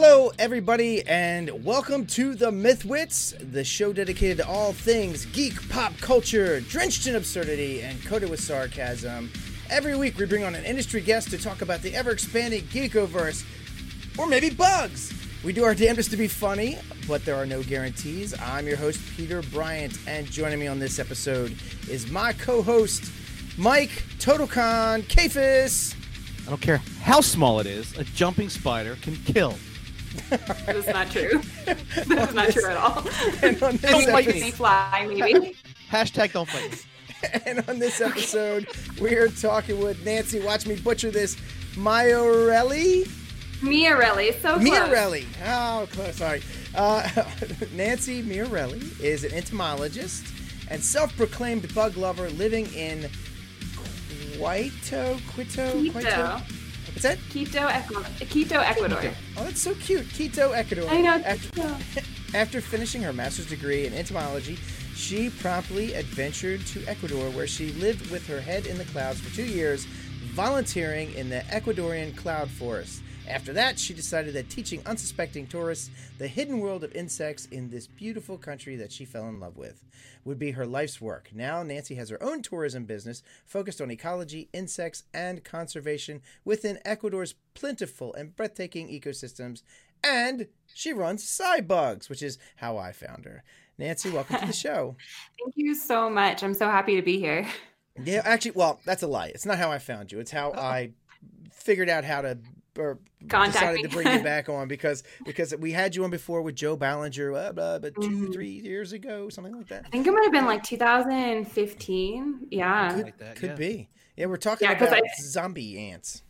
Hello, everybody, and welcome to The Mythwits, the show dedicated to all things geek, pop culture, drenched in absurdity, and coated with sarcasm. Every week, we bring on an industry guest to talk about the ever-expanding geekoverse, or maybe bugs. We do our damnedest to be funny, but there are no guarantees. I'm your host, Peter Bryant, and joining me on this episode is my co-host, Mike TotalCon Kephis. I don't care how small it is, a jumping spider can kill. That is not true. That is not true at all. Don't fight me. Fly, maybe. Hashtag don't fight me. And on this episode, we are talking with Nancy, watch me butcher this, Miarelli, so close. Miarelli. Oh, close, sorry. Nancy Miarelli is an entomologist and self-proclaimed bug lover living in Quito. What's that? Quito, Ecuador. Oh, that's so cute. Quito, Ecuador. I know. After finishing her master's degree in entomology, she promptly adventured to Ecuador, where she lived with her head in the clouds for 2 years, volunteering in the Ecuadorian cloud forest. After that, she decided that teaching unsuspecting tourists the hidden world of insects in this beautiful country that she fell in love with would be her life's work. Now, Nancy has her own tourism business focused on ecology, insects, and conservation within Ecuador's plentiful and breathtaking ecosystems, and she runs Cybugs, which is how I found her. Nancy, welcome to the show. Thank you so much. I'm so happy to be here. Yeah, actually, well, that's a lie. It's not how I found you. It's how I figured out how to... or decided to bring you back on because we had you on before with Joe Ballinger, but 2-3 years ago, something like that. I think it might have been like 2015. Yeah, could be. Yeah, we're talking about zombie ants.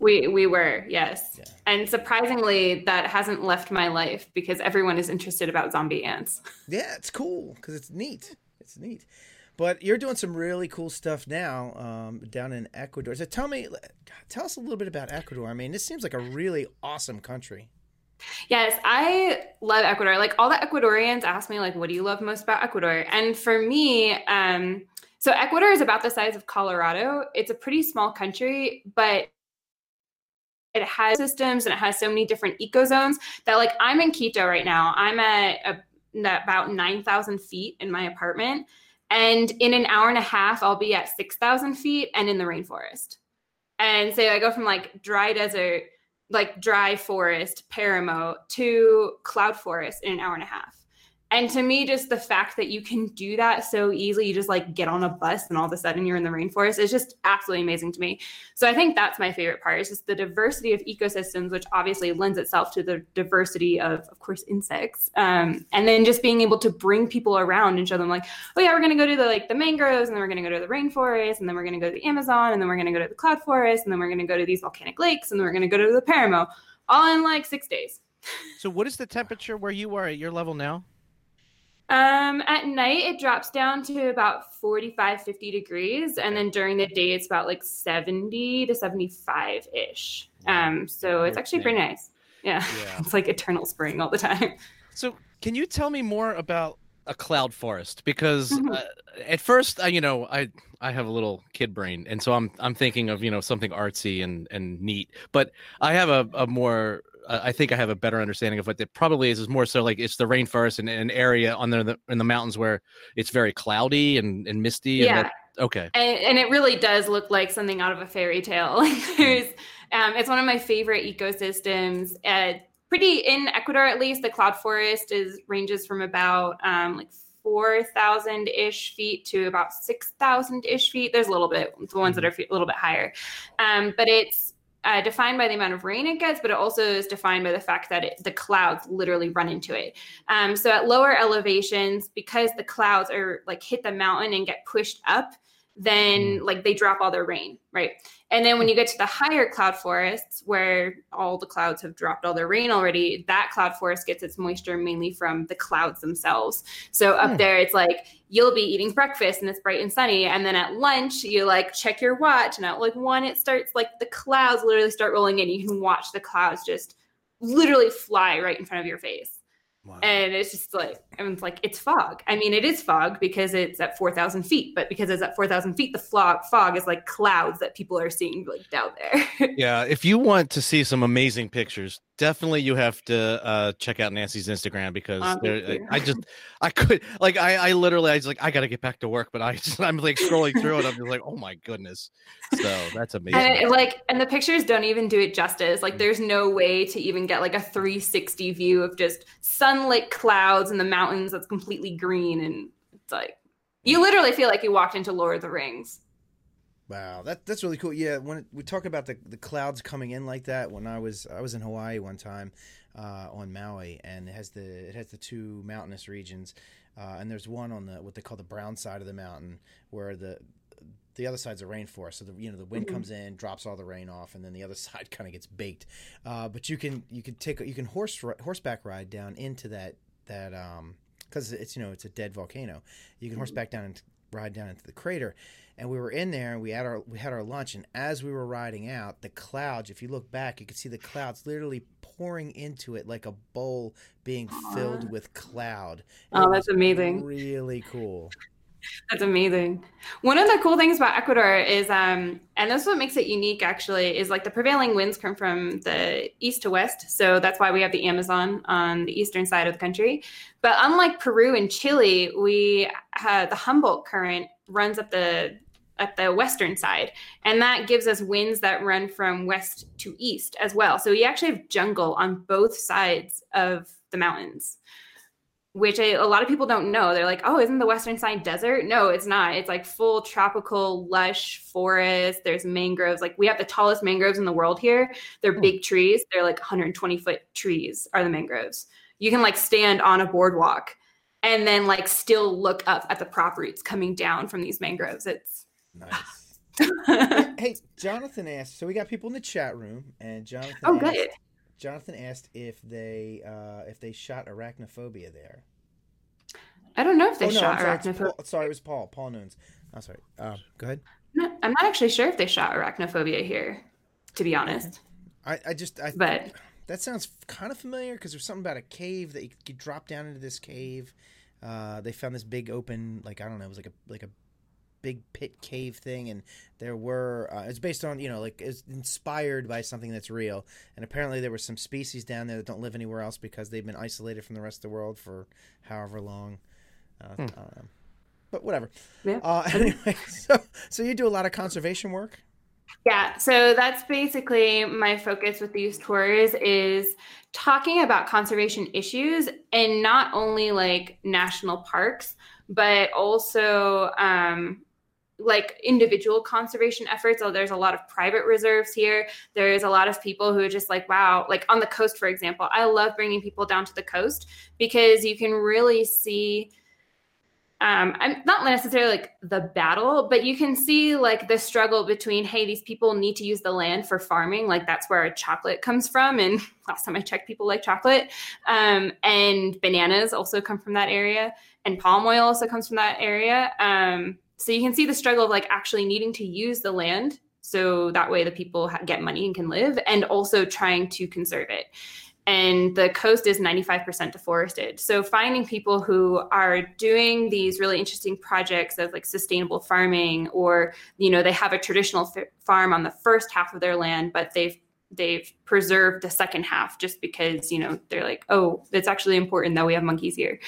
We were, yes. Yeah. And surprisingly, that hasn't left my life because everyone is interested about zombie ants. Yeah, it's cool because it's neat. It's neat. But you're doing some really cool stuff now down in Ecuador. So tell us a little bit about Ecuador. I mean, this seems like a really awesome country. Yes, I love Ecuador. Like all the Ecuadorians ask me, like, what do you love most about Ecuador? And for me, so Ecuador is about the size of Colorado. It's a pretty small country, but it has systems and it has so many different ecozones that, like, I'm in Quito right now. I'm at about 9,000 feet in my apartment. And in an hour and a half, I'll be at 6,000 feet and in the rainforest. And so I go from like dry desert, like dry forest, Paramo to cloud forest in an hour and a half. And to me, just the fact that you can do that so easily, you just like get on a bus and all of a sudden you're in the rainforest is just absolutely amazing to me. So I think that's my favorite part. It's just the diversity of ecosystems, which obviously lends itself to the diversity of course, insects. And then just being able to bring people around and show them like, oh yeah, we're going to go to the mangroves, and then we're going to go to the rainforest, and then we're going to go to the Amazon, and then we're going to go to the cloud forest, and then we're going to go to these volcanic lakes, and then we're going to go to the Paramo, all in like 6 days. So what is the temperature where you are at your level now? At night it drops down to about 45-50 degrees, and then during the day it's about like 70 to 75 ish. So it's actually pretty nice. Yeah. It's like eternal spring all the time. So can you tell me more about a cloud forest? Because at first, I have a little kid brain, and so I'm thinking of something artsy and neat, but I have a more. I think I have a better understanding of what it probably is. Is more so like it's the rainforest and an area in the mountains where it's very cloudy and misty. Yeah. And it really does look like something out of a fairy tale. It's one of my favorite ecosystems. In Ecuador, at least, the cloud forest ranges from about 4,000-ish feet to about 6,000-ish feet. There's a little bit, the ones that are a little bit higher. But it's, defined by the amount of rain it gets, but it also is defined by the fact that the clouds literally run into it. So at lower elevations, because the clouds are hit the mountain and get pushed up, then they drop all their rain, right? And then when you get to the higher cloud forests where all the clouds have dropped all their rain already, that cloud forest gets its moisture mainly from the clouds themselves. So up there, it's like you'll be eating breakfast and it's bright and sunny. And then at lunch, you check your watch, and at 1, it starts the clouds literally start rolling in. You can watch the clouds just literally fly right in front of your face. Wow. And it's just it's fog. I mean, it is fog because it's at 4,000 feet, but because it's at 4,000 feet, the fog is like clouds that people are seeing down there. Yeah. If you want to see some amazing pictures, Definitely, you have to check out Nancy's Instagram, because I got to get back to work, but I'm like scrolling through it. I'm just like, oh my goodness. So that's amazing. And the pictures don't even do it justice. Like, there's no way to even get like a 360 view of just sunlit clouds and the mountains that's completely green. And it's like, you literally feel like you walked into Lord of the Rings. Wow, that's really cool. Yeah, when we talk about the clouds coming in like that, when I was in Hawaii one time on Maui, and it has the two mountainous regions, and there's one on what they call the brown side of the mountain, where the other side's a rainforest. So the wind comes in, drops all the rain off, and then the other side kind of gets baked. But you can horseback ride down into that because it's a dead volcano. You can horseback down and ride down into the crater. And we were in there, and we had our lunch, and as we were riding out, the clouds, if you look back, you could see the clouds literally pouring into it like a bowl being filled with cloud. Oh, that's amazing. Really cool. That's amazing. One of the cool things about Ecuador is, and that's what makes it unique actually, is like the prevailing winds come from the east to west. So that's why we have the Amazon on the eastern side of the country. But unlike Peru and Chile, we have the Humboldt current runs up at the western side, and that gives us winds that run from west to east as well. So we actually have jungle on both sides of the mountains, which a lot of people don't know. They're like, oh, isn't the western side desert? No, it's not. It's like full tropical lush forest. There's mangroves. Like, we have the tallest mangroves in the world here. They're big trees. They're like 120-foot trees are the mangroves. You can like stand on a boardwalk and then like still look up at the prop roots coming down from these mangroves. It's nice. Hey, Jonathan asked, so we got people in the chat room, and Jonathan asked if they shot arachnophobia there. I don't know if they shot arachnophobia. Sorry, it was Paul Nunes. I'm sorry. Go ahead. No, I'm not actually sure if they shot arachnophobia here, to be honest. But that sounds kind of familiar, because there's something about a cave that you drop down into this cave. They found this big open, like, I don't know, it was like a big pit cave thing, and there were it's based on it's inspired by something that's real, and apparently there were some species down there that don't live anywhere else because they've been isolated from the rest of the world for however long. But whatever. Yeah. Anyway, so you do a lot of conservation work? Yeah, so that's basically my focus with these tours, is talking about conservation issues, and not only like national parks, but also like individual conservation efforts. So there's a lot of private reserves here. There's a lot of people who are just like, wow, like on the coast, for example. I love bringing people down to the coast because you can really see I'm not necessarily like the battle, but you can see like the struggle between, hey, these people need to use the land for farming. Like, that's where our chocolate comes from. And last time I checked, people like chocolate, and bananas also come from that area, and palm oil also comes from that area. So you can see the struggle of like actually needing to use the land, so that way the people get money and can live, and also trying to conserve it. And the coast is 95% deforested. So finding people who are doing these really interesting projects of like sustainable farming, or, they have a traditional farm on the first half of their land, but they've preserved the second half just because, they're like, oh, it's actually important that we have monkeys here.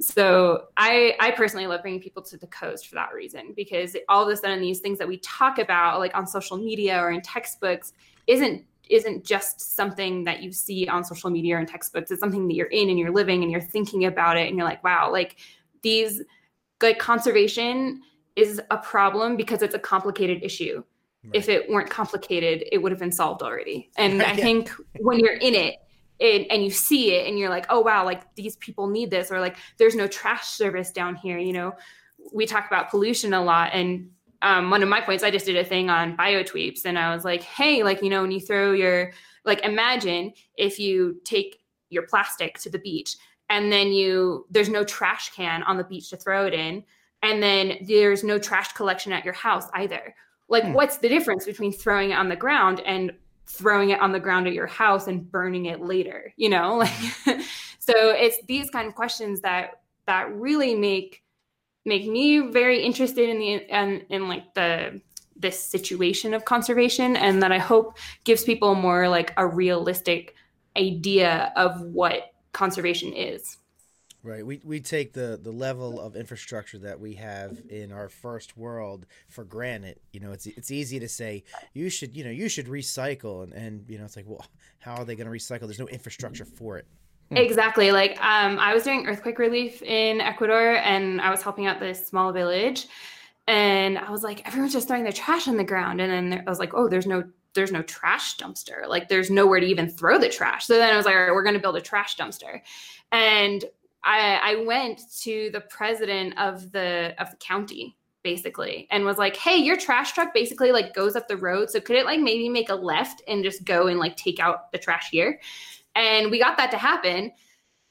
So I personally love bringing people to the coast for that reason, because all of a sudden these things that we talk about like on social media or in textbooks isn't just something that you see on social media or in textbooks. It's something that you're in and you're living and you're thinking about it. And you're like, wow, like these, like conservation is a problem because it's a complicated issue. Right. If it weren't complicated, it would have been solved already. And I think when you're in it and you see it and you're like, oh wow, like these people need this, or like, there's no trash service down here. We talk about pollution a lot, and one of my points, I just did a thing on BioTweeps, and I was like, hey, like, when you throw your, like, imagine if you take your plastic to the beach, and then there's no trash can on the beach to throw it in, and then there's no trash collection at your house either. Like, what's the difference between throwing it on the ground and throwing it on the ground at your house and burning it later, So it's these kind of questions that really make me very interested in this situation of conservation, and that I hope gives people more like a realistic idea of what conservation is. Right. We take the level of infrastructure that we have in our first world for granted. You know, it's easy to say you should recycle, and you know, it's like, well, how are they going to recycle? There's no infrastructure for it. Exactly. Like I was doing earthquake relief in Ecuador, and I was helping out this small village, and I was like, everyone's just throwing their trash on the ground. And then I was like, oh, there's no trash dumpster. Like there's nowhere to even throw the trash. So then I was like, all right, we're going to build a trash dumpster. And I went to the president of the county basically and was like, hey, your trash truck basically like goes up the road. So could it like maybe make a left and just go and like take out the trash here? And we got that to happen.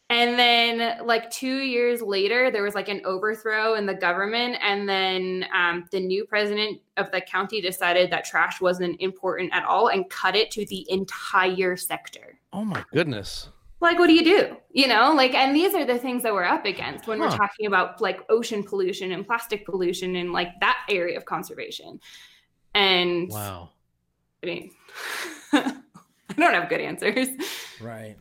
And then like 2 years later, there was like an overthrow in the government. And then the new president of the county decided that trash wasn't important at all and cut it to the entire sector. Oh my goodness. Like, what do you do? You know, like, and these are the things that we're up against when we're talking about like ocean pollution and plastic pollution and like that area of conservation. And wow, I mean, I don't have good answers. Right.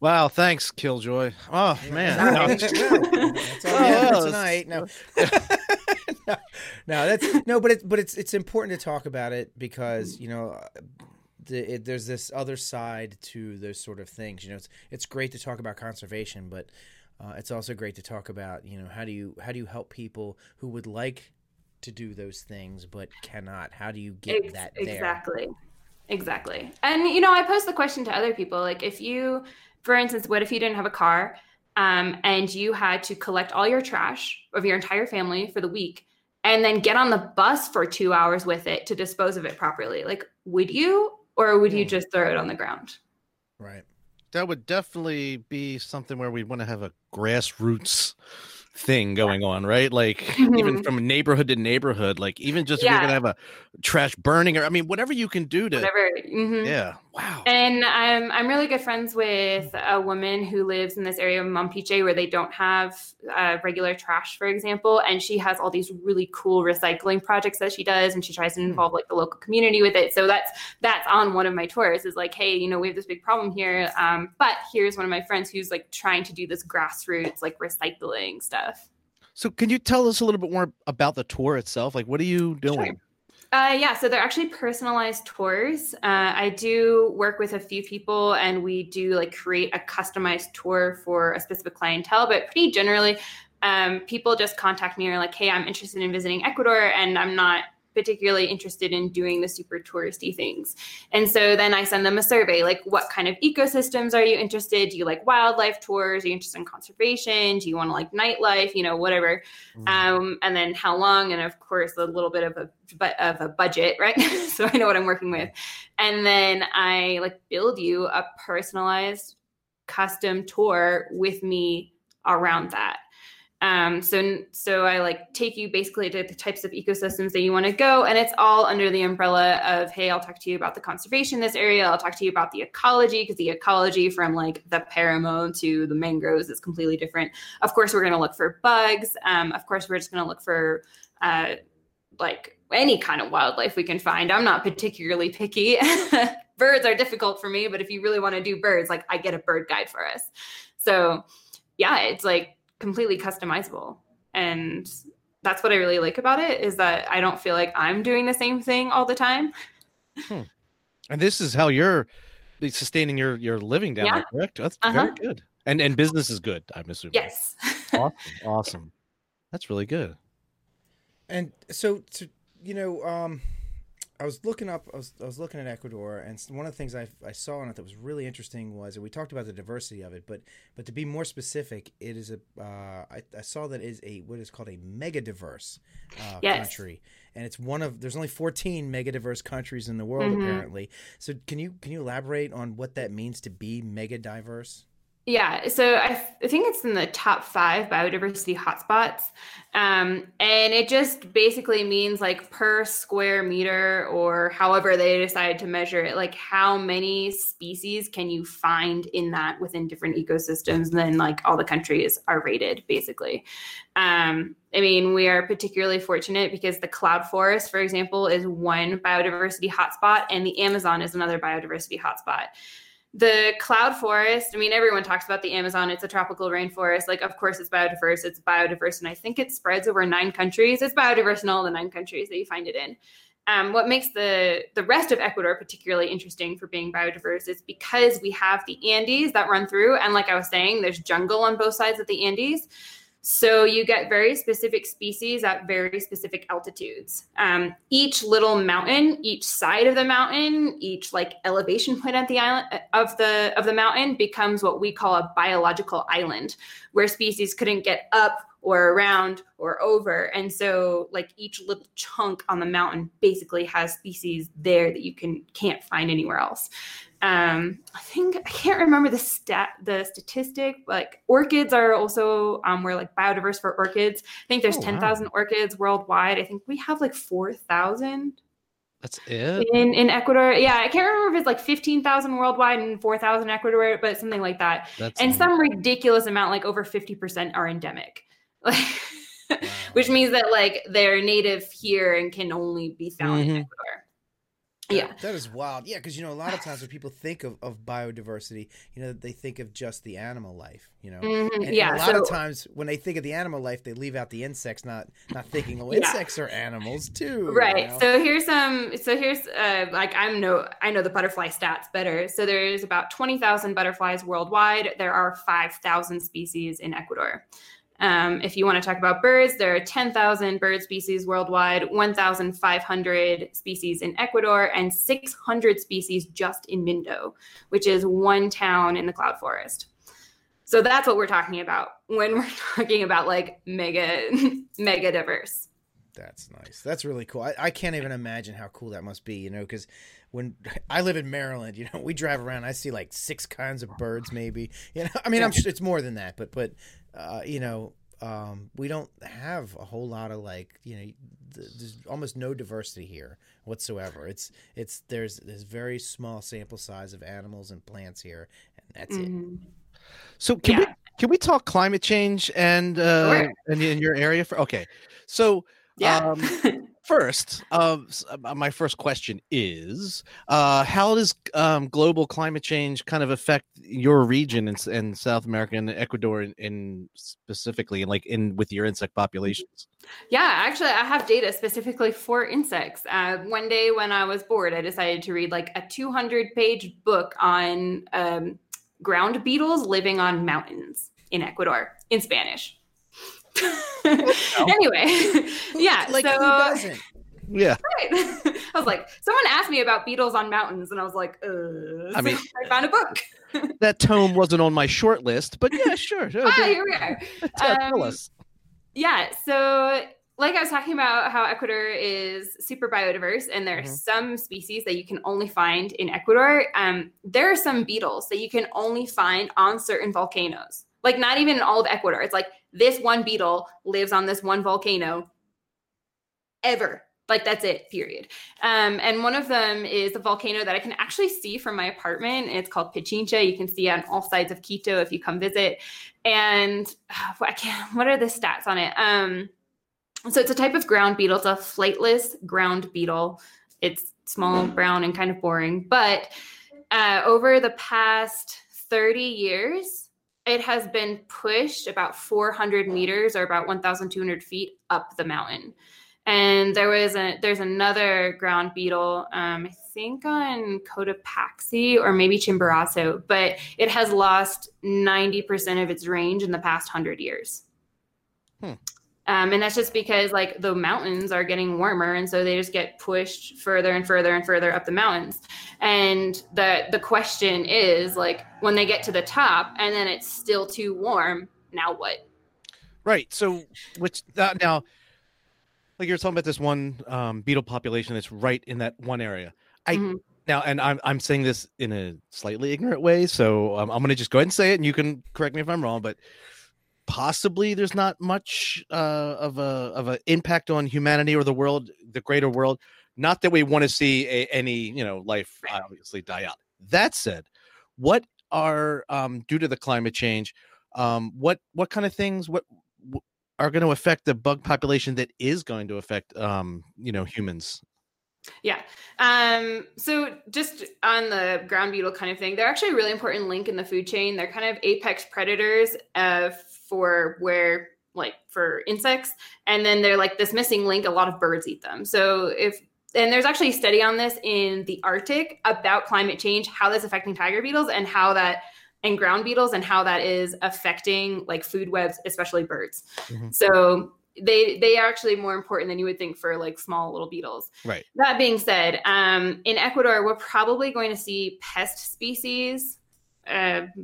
Wow, thanks, Killjoy. Oh man, no, that's all we have tonight. But it's important to talk about it because you know. There's this other side to those sort of things. You know, it's great to talk about conservation, but it's also great to talk about, you know, how do you help people who would like to do those things but cannot? How do you get that there? Exactly. And, you know, I pose the question to other people. Like if you, for instance, what if you didn't have a car and you had to collect all your trash of your entire family for the week and then get on the bus for 2 hours with it to dispose of it properly? Like, would you? Or would you just throw it on the ground? Right. That would definitely be something where we'd want to have a grassroots thing going on, right? Like even from neighborhood to neighborhood, like even just if you're going to have a trash burning or, I mean, whatever you can do to. Whatever. Mm-hmm. Yeah. Wow. And I'm really good friends with a woman who lives in this area of Mompiche where they don't have regular trash, for example. And she has all these really cool recycling projects that she does. And she tries to involve like the local community with it. So that's on one of my tours is like, hey, you know, we have this big problem here. But here's one of my friends who's like trying to do this grassroots, like recycling stuff. So can you tell us a little bit more about the tour itself? Like, what are you doing? Sure. So they're actually personalized tours. I do work with a few people and we do like create a customized tour for a specific clientele, but pretty generally people just contact me and are like, hey, I'm interested in visiting Ecuador and I'm not particularly interested in doing the super touristy things. And so then I send them a survey, like what kind of ecosystems are you interested? Do you like wildlife tours? Are you interested in conservation? Do you want to like nightlife, you know, whatever. And then how long? And of course, a little bit of a budget, right? So I know what I'm working with. And then I like build you a personalized custom tour with me around that. So I like take you basically to the types of ecosystems that you want to go. And it's all under the umbrella of, hey, I'll talk to you about the conservation in this area. I'll talk to you about the ecology because the ecology from like the Paramo to the mangroves is completely different. Of course, we're going to look for bugs. Of course, we're just going to look for like any kind of wildlife we can find. I'm not particularly picky. Birds are difficult for me, but if you really want to do birds, like I get a bird guide for us. So yeah, it's like completely customizable. And that's what I really like about it is that I don't feel like I'm doing the same thing all the time. And this is how you're sustaining your living down there, correct? That's very good. And business is good, I'm assuming. Yes. Awesome. That's really good. And so you know, I was looking at Ecuador, and one of the things I saw on it that was really interesting was, and we talked about the diversity of it, but to be more specific, it is I saw that it is what is called a mega diverse country, and it's there's only 14 mega diverse countries in the world apparently. So can you elaborate on what that means to be mega diverse? Yeah, so I think it's in the top 5 biodiversity hotspots, and it just basically means like per square meter or however they decide to measure it, like how many species can you find in that within different ecosystems, and then like all the countries are rated basically. I mean, we are particularly fortunate because the cloud forest, for example, is one biodiversity hotspot, and the Amazon is another biodiversity hotspot. The cloud forest, I mean, everyone talks about the Amazon. It's a tropical rainforest. Like, of course, it's biodiverse. And I think it spreads over 9 countries. It's biodiverse in all the 9 countries that you find it in. What makes the rest of Ecuador particularly interesting for being biodiverse is because we have the Andes that run through. And like I was saying, there's jungle on both sides of the Andes. So you get very specific species at very specific altitudes. Each little mountain, each side of the mountain, each like elevation point at the island of the mountain becomes what we call a biological island, where species couldn't get up or around or over. And so like each little chunk on the mountain basically has species there that you can't find anywhere else. I can't remember the statistic, but like orchids are also, we're like biodiverse for orchids. I think there's 10,000 orchids worldwide. I think we have like 4,000. That's it? In Ecuador. Yeah, I can't remember if it's like 15,000 worldwide and 4,000 Ecuador, but something like that. Some ridiculous amount, like over 50% are endemic. Which means that like they're native here and can only be found in Ecuador. Yeah. That is wild. Yeah, because, you know, a lot of times when people think of biodiversity, you know, they think of just the animal life, you know. And a lot of times when they think of the animal life, they leave out the insects, not thinking, oh, insects are animals too. Right. You know? So I know the butterfly stats better. So there's about 20,000 butterflies worldwide. There are 5,000 species in Ecuador. If you want to talk about birds, there are 10,000 bird species worldwide, 1,500 species in Ecuador, and 600 species just in Mindo, which is one town in the cloud forest. So that's what we're talking about when we're talking about like mega diverse. That's nice. That's really cool. I can't even imagine how cool that must be, you know, because when I live in Maryland, you know, we drive around, I see like 6 kinds of birds maybe, you know, I mean, I'm sure it's more than that, but we don't have a whole lot of like, you know, there's almost no diversity here whatsoever. It's there's this very small sample size of animals and plants here, and that's it. So can we talk climate change and in your area? First, my first question is, how does global climate change kind of affect your region in South America and Ecuador specifically, and like with your insect populations? Yeah, actually, I have data specifically for insects. One day when I was bored, I decided to read like a 200-page book on ground beetles living on mountains in Ecuador in Spanish. Anyway, yeah. Like, so, who doesn't? Yeah. Right. I was like, someone asked me about beetles on mountains, and I was like, I found a book. That tome wasn't on my short list, but yeah, sure. Here we are. Tell us. Yeah. So, like I was talking about, how Ecuador is super biodiverse, and there are some species that you can only find in Ecuador. There are some beetles that you can only find on certain volcanoes. Like, not even in all of Ecuador. It's like this one beetle lives on this one volcano ever. Like, that's it, period. And one of them is a volcano that I can actually see from my apartment. It's called Pichincha. You can see on all sides of Quito if you come visit. And what are the stats on it? So it's a type of ground beetle. It's a flightless ground beetle. It's small, brown, and kind of boring. But over the past 30 years, it has been pushed about 400 meters or about 1,200 feet up the mountain. And there's another ground beetle, I think on Cotopaxi or maybe Chimborazo, but it has lost 90% of its range in the past 100 years. And that's just because like the mountains are getting warmer, and so they just get pushed further and further and further up the mountains. And the question is, like, when they get to the top and then it's still too warm, now what? Right. So now, like you're talking about this one beetle population that's right in that one area. Now, and I'm saying this in a slightly ignorant way, so I'm going to just go ahead and say it, and you can correct me if I'm wrong, but possibly there's not much of an impact on humanity or the world, the greater world. Not that we want to see any, you know, life obviously die out. That said, what are due to the climate change? What kind of things what are going to affect the bug population that is going to affect humans? Yeah. So just on the ground beetle kind of thing, they're actually a really important link in the food chain. They're kind of apex predators for insects. And then they're like this missing link. A lot of birds eat them. And there's actually a study on this in the Arctic about climate change, how that's affecting tiger beetles and ground beetles and how that is affecting like food webs, especially birds. Mm-hmm. So they are actually more important than you would think for like small little beetles. Right. That being said, in Ecuador, we're probably going to see pest species inhabit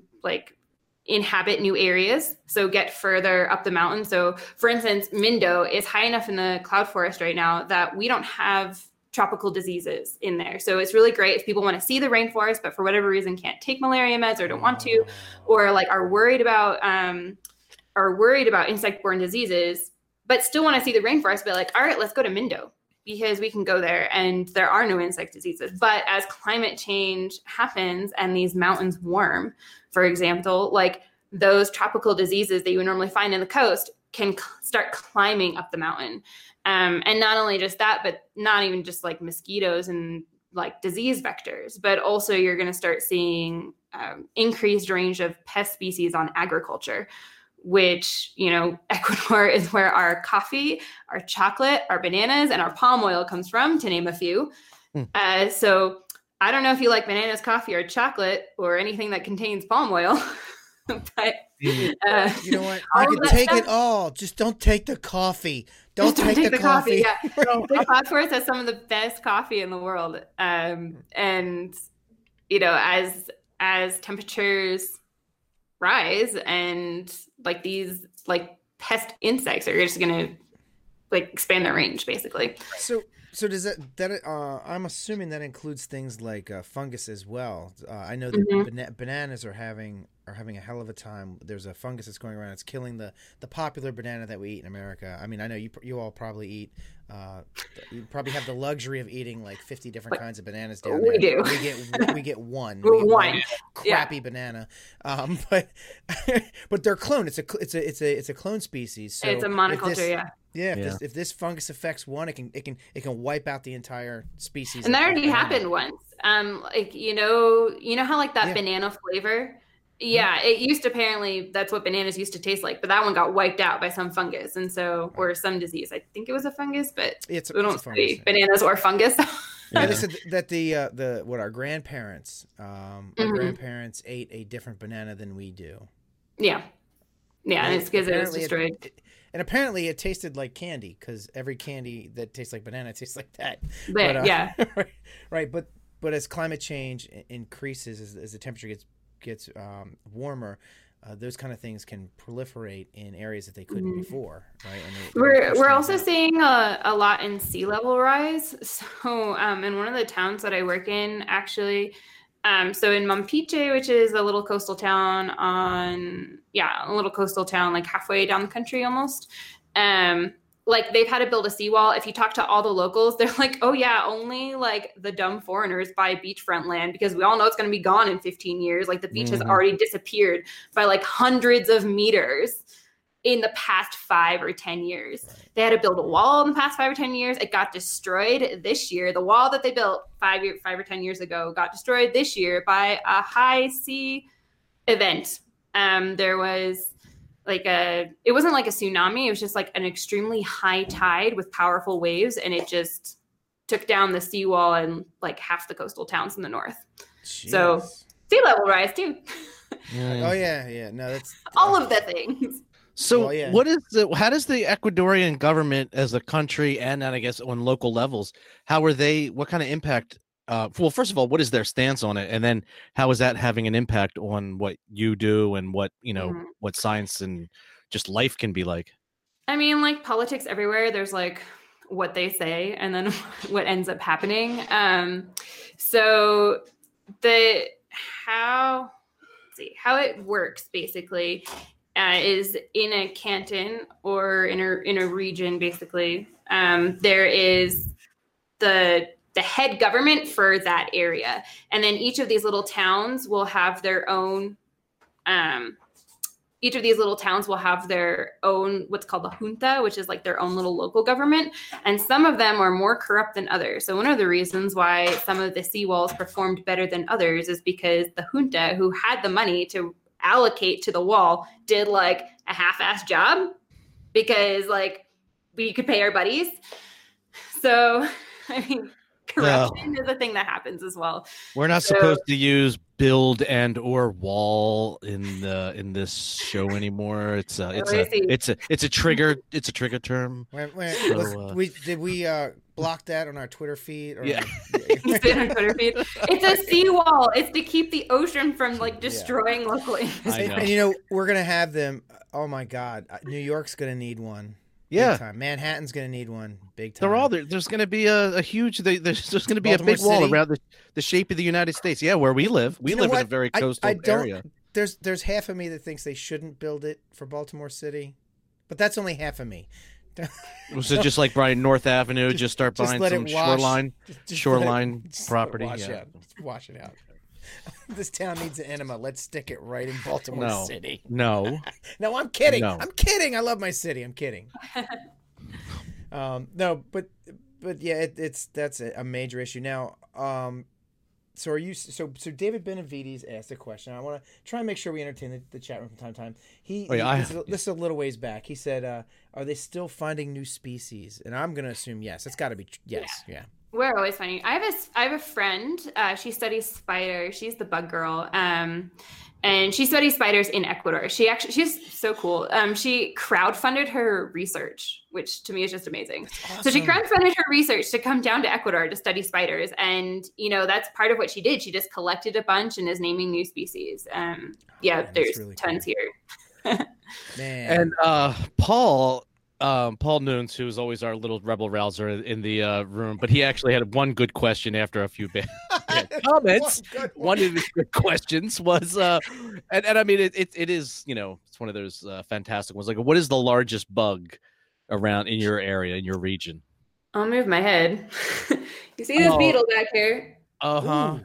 new areas. So get further up the mountain. So for instance, Mindo is high enough in the cloud forest right now that we don't have tropical diseases in there. So it's really great if people want to see the rainforest, but for whatever reason can't take malaria meds or don't want to, or like are worried about insect-borne diseases, but still want to see the rainforest, but like, all right, let's go to Mindo because we can go there and there are no insect diseases. But as climate change happens and these mountains warm, for example, like those tropical diseases that you would normally find in the coast can start climbing up the mountain. And not only just that, but not even just like mosquitoes and like disease vectors, but also you're going to start seeing increased range of pest species on agriculture, which, you know, Ecuador is where our coffee, our chocolate, our bananas, and our palm oil comes from, to name a few. So I don't know if you like bananas, coffee, or chocolate, or anything that contains palm oil, but you know what? I can take it all. Just don't take the coffee. Don't take the coffee. Yeah. The cloud forest has some of the best coffee in the world. And, you know, as temperatures rise and like these like pest insects are just going to like expand their range basically. So does that I'm assuming that includes things like fungus as well. I know that bananas are having a hell of a time. There's a fungus that's going around. It's killing the popular banana that we eat in America. I mean, I know you all probably eat. You probably have the luxury of eating like 50 different kinds of bananas down there. We do. We get one. We get one crappy banana. But but they're clone. It's a clone species. So it's a monoculture. If this fungus affects one, it can wipe out the entire species. And that already happened once. Like you know how like that banana flavor. Yeah, it used to, apparently that's what bananas used to taste like, but that one got wiped out by some fungus, and so or some disease. I think it was a fungus, but we don't see bananas or fungus. Yeah, they said that our grandparents ate a different banana than we do. Yeah, and it's because it was destroyed. And apparently it tasted like candy, because every candy that tastes like banana tastes like that. But right. But as climate change increases, as the temperature gets warmer, those kind of things can proliferate in areas that they couldn't before. Right. And we're also seeing a lot in sea level rise. So in one of the towns that I work in, actually. So in Mompiche, which is a little coastal town like halfway down the country almost, like they've had to build a seawall. If you talk to all the locals, they're like, oh yeah, only like the dumb foreigners buy beachfront land because we all know it's going to be gone in 15 years. Like the beach has already disappeared by like hundreds of meters in the past 5 or 10 years. They had to build a wall in the past 5 or 10 years. It got destroyed this year. The wall that they built five or 10 years ago got destroyed this year by a high sea event. There was like it wasn't like a tsunami. It was just like an extremely high tide with powerful waves. And it just took down the seawall and like half the coastal towns in the north. Jeez. So sea level rise too. Oh yeah. Yeah. No, that's all of the things. So what is how does the Ecuadorian government as a country and I guess on local levels, what kind of impact? Well, first of all, what is their stance on it? And then how is that having an impact on what you do and what, you know, what science and just life can be like? I mean, like politics everywhere, there's like what they say and then what ends up happening. So how it works basically is in a canton or in a region, basically. There is the head government for that area, and then each of these little towns will have their own each of these little towns will have their own what's called the junta, which is like their own little local government. And some of them are more corrupt than others. So one of the reasons why some of the seawalls performed better than others is because the junta, who had the money to allocate to the wall, did like a half-assed job because like we could pay our buddies. So, I mean, corruption is a thing that happens as well. We're not supposed to use build and or wall in this show anymore. It's a trigger term. Did we block that on our Twitter feed? Or yeah. It's a seawall. It's to keep the ocean from like destroying local industry. And you know, we're gonna have them. Oh my God, New York's gonna need one. Yeah, time. Manhattan's going to need one big time. They're all there. There's going to be there's going to be Baltimore a big wall City. Around the shape of the United States. Yeah, where we live. We live in a very coastal area. There's half of me that thinks they shouldn't build it for Baltimore City, but that's only half of me. So just like Brian North Avenue, just start buying some shoreline property. Wash it out. This town needs an enema. Let's stick it right in Baltimore City. No. No, I'm kidding. No. I'm kidding. I love my city. I'm kidding. But yeah, that's a major issue now. So are you? So David Benavides asked a question. I want to try and make sure we entertain the chat room from time to time. This is a little ways back. He said, "Are they still finding new species?" And I'm going to assume yes. It's got to be yes. Yeah. We're always finding. I have a friend. She studies spiders. She's the bug girl. And she studies spiders in Ecuador. She's so cool. She crowdfunded her research, which to me is just amazing. That's awesome. So she crowdfunded her research to come down to Ecuador to study spiders, and you know that's part of what she did. She just collected a bunch and is naming new species. There's really tons here. Man. And Paul Nunes, who is always our little rebel rouser in the room, but he actually had one good question after a few comments. One of his good questions was, and I mean, it is, you know, it's one of those fantastic ones. Like, what is the largest bug around in your area, in your region? I'll move my head. You see this beetle back here? Uh-huh.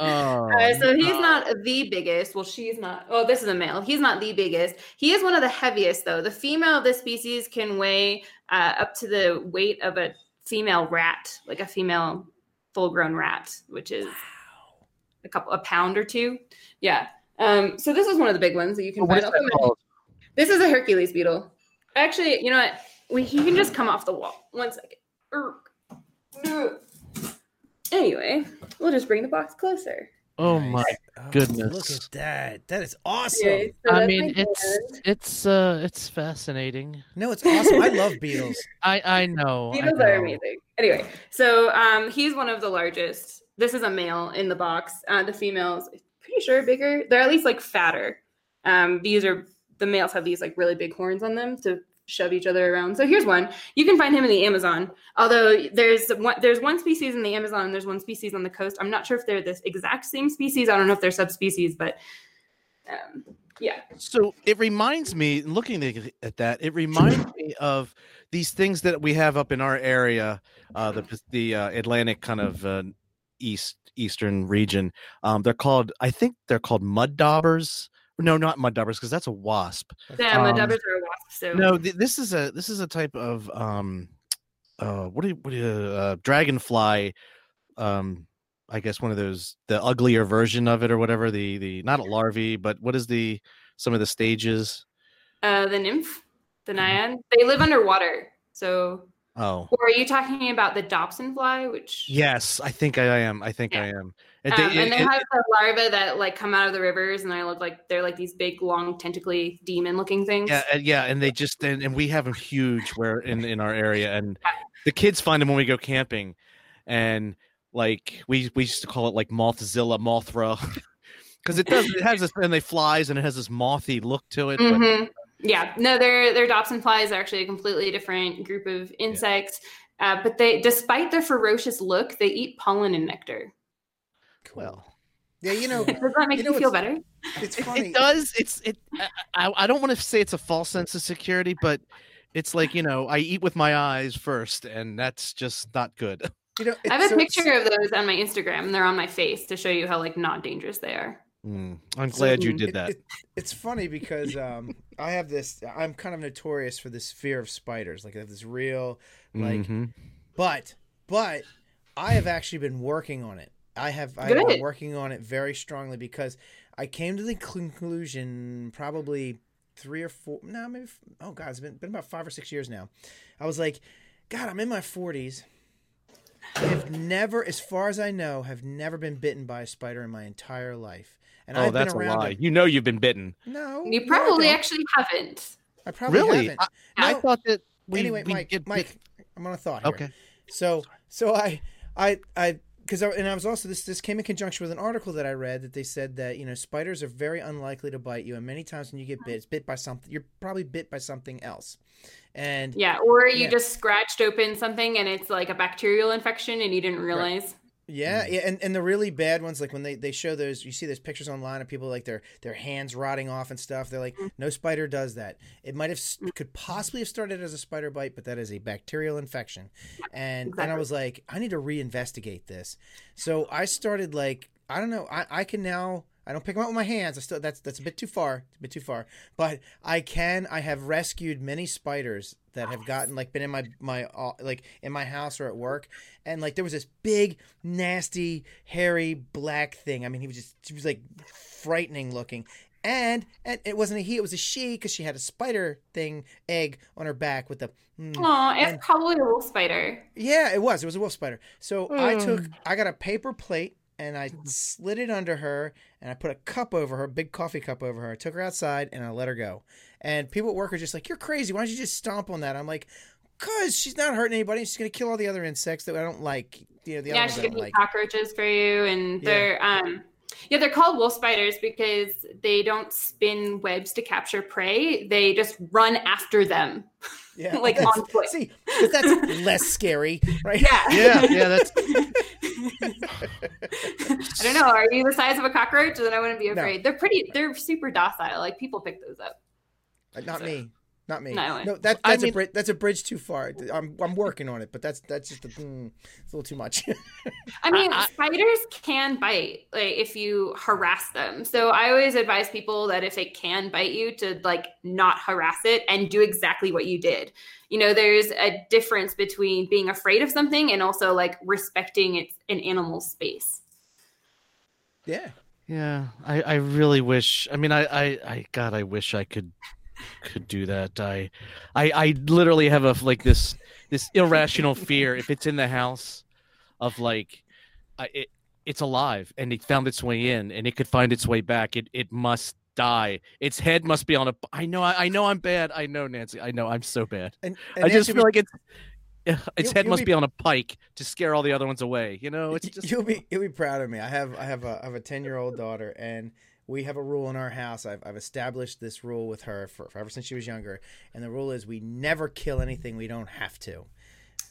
So he's not the biggest. Well, she's not. Oh, this is a male. He's not the biggest. He is one of the heaviest, though. The female of this species can weigh up to the weight of a female rat, like a female full-grown rat, which is a pound or two. Yeah. So this is one of the big ones that you can find. This is a Hercules beetle. Actually, you know what? He can just come off the wall. 1 second. Anyway, we'll just bring the box closer. Oh my goodness! Look at that. That is awesome. Okay, so I mean, it's fascinating. No, it's awesome. I love beetles. I know. Beetles are amazing. Anyway, so he's one of the largest. This is a male in the box. The females, pretty sure, bigger. They're at least like fatter. The males have these like really big horns on them to shove each other around. So here's one. You can find him in the Amazon. Although there's one species in the Amazon and there's one species on the coast. I'm not sure if they're the exact same species. I don't know if they're subspecies, but yeah. So it reminds me, looking at that, it reminds me of these things that we have up in our area, the Atlantic kind of eastern region. They're called mud daubers. No, not mud daubers, because that's a wasp. Yeah, mud daubers are a wasp. So no, this is a type of dragonfly. I guess one of those, the uglier version of it or whatever. The not a larvae, but what is some of the stages? The nymph, the naiad. They live underwater. So. Oh. Or are you talking about the Dobson fly? Which. Yes, I think I am. And they have the larvae that like come out of the rivers, and they look like they're like these big, long, tentacly, demon-looking things. Yeah, and they just and we have them huge where in our area, and the kids find them when we go camping, and like we used to call it like Mothzilla, Mothra, because it flies, and it has this mothy look to it. Mm-hmm. Yeah, no, their Dobson flies are actually a completely different group of insects, but they, despite their ferocious look, they eat pollen and nectar. Well, yeah, you know, does that make you feel better? It's funny. It does. I don't want to say it's a false sense of security, but it's like, you know, I eat with my eyes first, and that's just not good. You know, I have a picture of those on my Instagram. They're on my face to show you how like not dangerous they are. I'm glad you did that. It's funny because I have this. I'm kind of notorious for this fear of spiders. Like I have this real, like, but I have actually been working on it. I've been working on it very strongly because I came to the conclusion probably 3 or 4. No, maybe. Oh God, it's been about 5 or 6 years now. I was like, God, I'm in my 40s. I have never, as far as I know, have never been bitten by a spider in my entire life. And oh, I've that's been around a lie. You know you've been bitten. No. You probably actually haven't. I probably haven't. I thought that we Mike, I'm on a thought here. Okay. So I was also this came in conjunction with an article that I read that they said that, you know, spiders are very unlikely to bite you, and many times when you get bit, it's bit by something. You're probably bit by something else, and or you just scratched open something and it's like a bacterial infection and you didn't realize. Right. Yeah, and the really bad ones, like when they show those, you see those pictures online of people like their hands rotting off and stuff. They're like, no spider does that. It could possibly have started as a spider bite, but that is a bacterial infection. And exactly. And I was like, I need to reinvestigate this. So I started like, I don't know, I can now. I don't pick them up with my hands. I still that's a bit too far. But I have rescued many spiders that have gotten like been in my in my house or at work, and like there was this big nasty hairy black thing. I mean, he was like frightening looking, and it wasn't a he, it was a she, because she had a spider thing egg on her back with the. It's probably a wolf spider. Yeah, it was. It was a wolf spider. So I got a paper plate. And I slid it under her, and I put a cup over her, a big coffee cup over her. I took her outside, and I let her go. And people at work are just like, you're crazy. Why don't you just stomp on that? I'm like, because she's not hurting anybody. She's going to kill all the other insects that I don't like. You know, the other ones she could be cockroaches for you. And they're called wolf spiders because they don't spin webs to capture prey. They just run after them. Yeah. Like on foot. See, because that's less scary, right? Yeah, that's... I don't know. Are you the size of a cockroach? Then I wouldn't be afraid. No. They're pretty. They're super docile. Like people pick those up. Not me. No, that's a bridge too far. I'm working on it, but that's just it's a little too much. I mean, spiders can bite, like if you harass them. So I always advise people that if it can bite you, to like not harass it and do exactly what you did. You know, there's a difference between being afraid of something and also like respecting an animal's space. Yeah. I really wish. I mean, I wish I could do that. I literally have this irrational fear if it's in the house of like it's alive and it found its way in and it could find its way back. It must die. Its head must be on a. I know I'm bad. I know, Nancy. I know I'm so bad. And I just feel like its head must be on a pike to scare all the other ones away. You know, it's just you'll be proud of me. I have a 10-year-old daughter, and we have a rule in our house. I've established this rule with her for ever since she was younger, and the rule is we never kill anything we don't have to.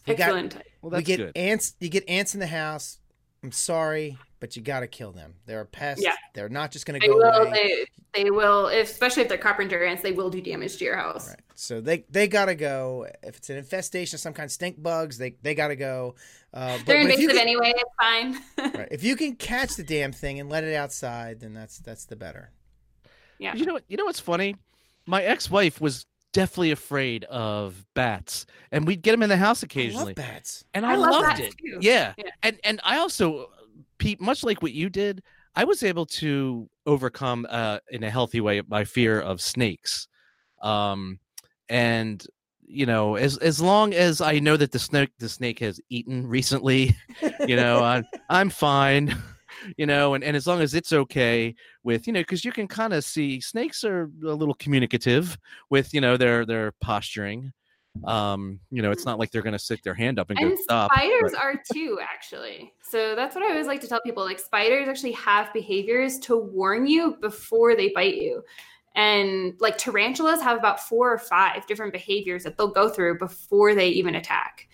Excellent. We get ants. You get ants in the house. I'm sorry, but you got to kill them. They're a pest. Yeah. They're not just going to go away. They will, especially if they're carpenter ants, they will do damage to your house. Right. So they got to go. If it's an infestation of some kind, stink bugs, they got to go. They're invasive anyway. It's fine. Right. If you can catch the damn thing and let it outside, then that's the better. Yeah. You know what's funny? My ex-wife was deathly afraid of bats, and we'd get them in the house occasionally. I love bats, and I loved it. Yeah. And I also, Pete, much like what you did, I was able to overcome in a healthy way my fear of snakes. And you know, as long as I know that the snake has eaten recently, you know, I'm fine. You know, and as long as it's okay with, you know, because you can kind of see snakes are a little communicative with, you know, their posturing. You know, it's not like they're going to stick their hand up and go stop. Spiders are too, actually. So that's what I always like to tell people. Like spiders actually have behaviors to warn you before they bite you. And like tarantulas have about 4 or 5 different behaviors that they'll go through before they even attack.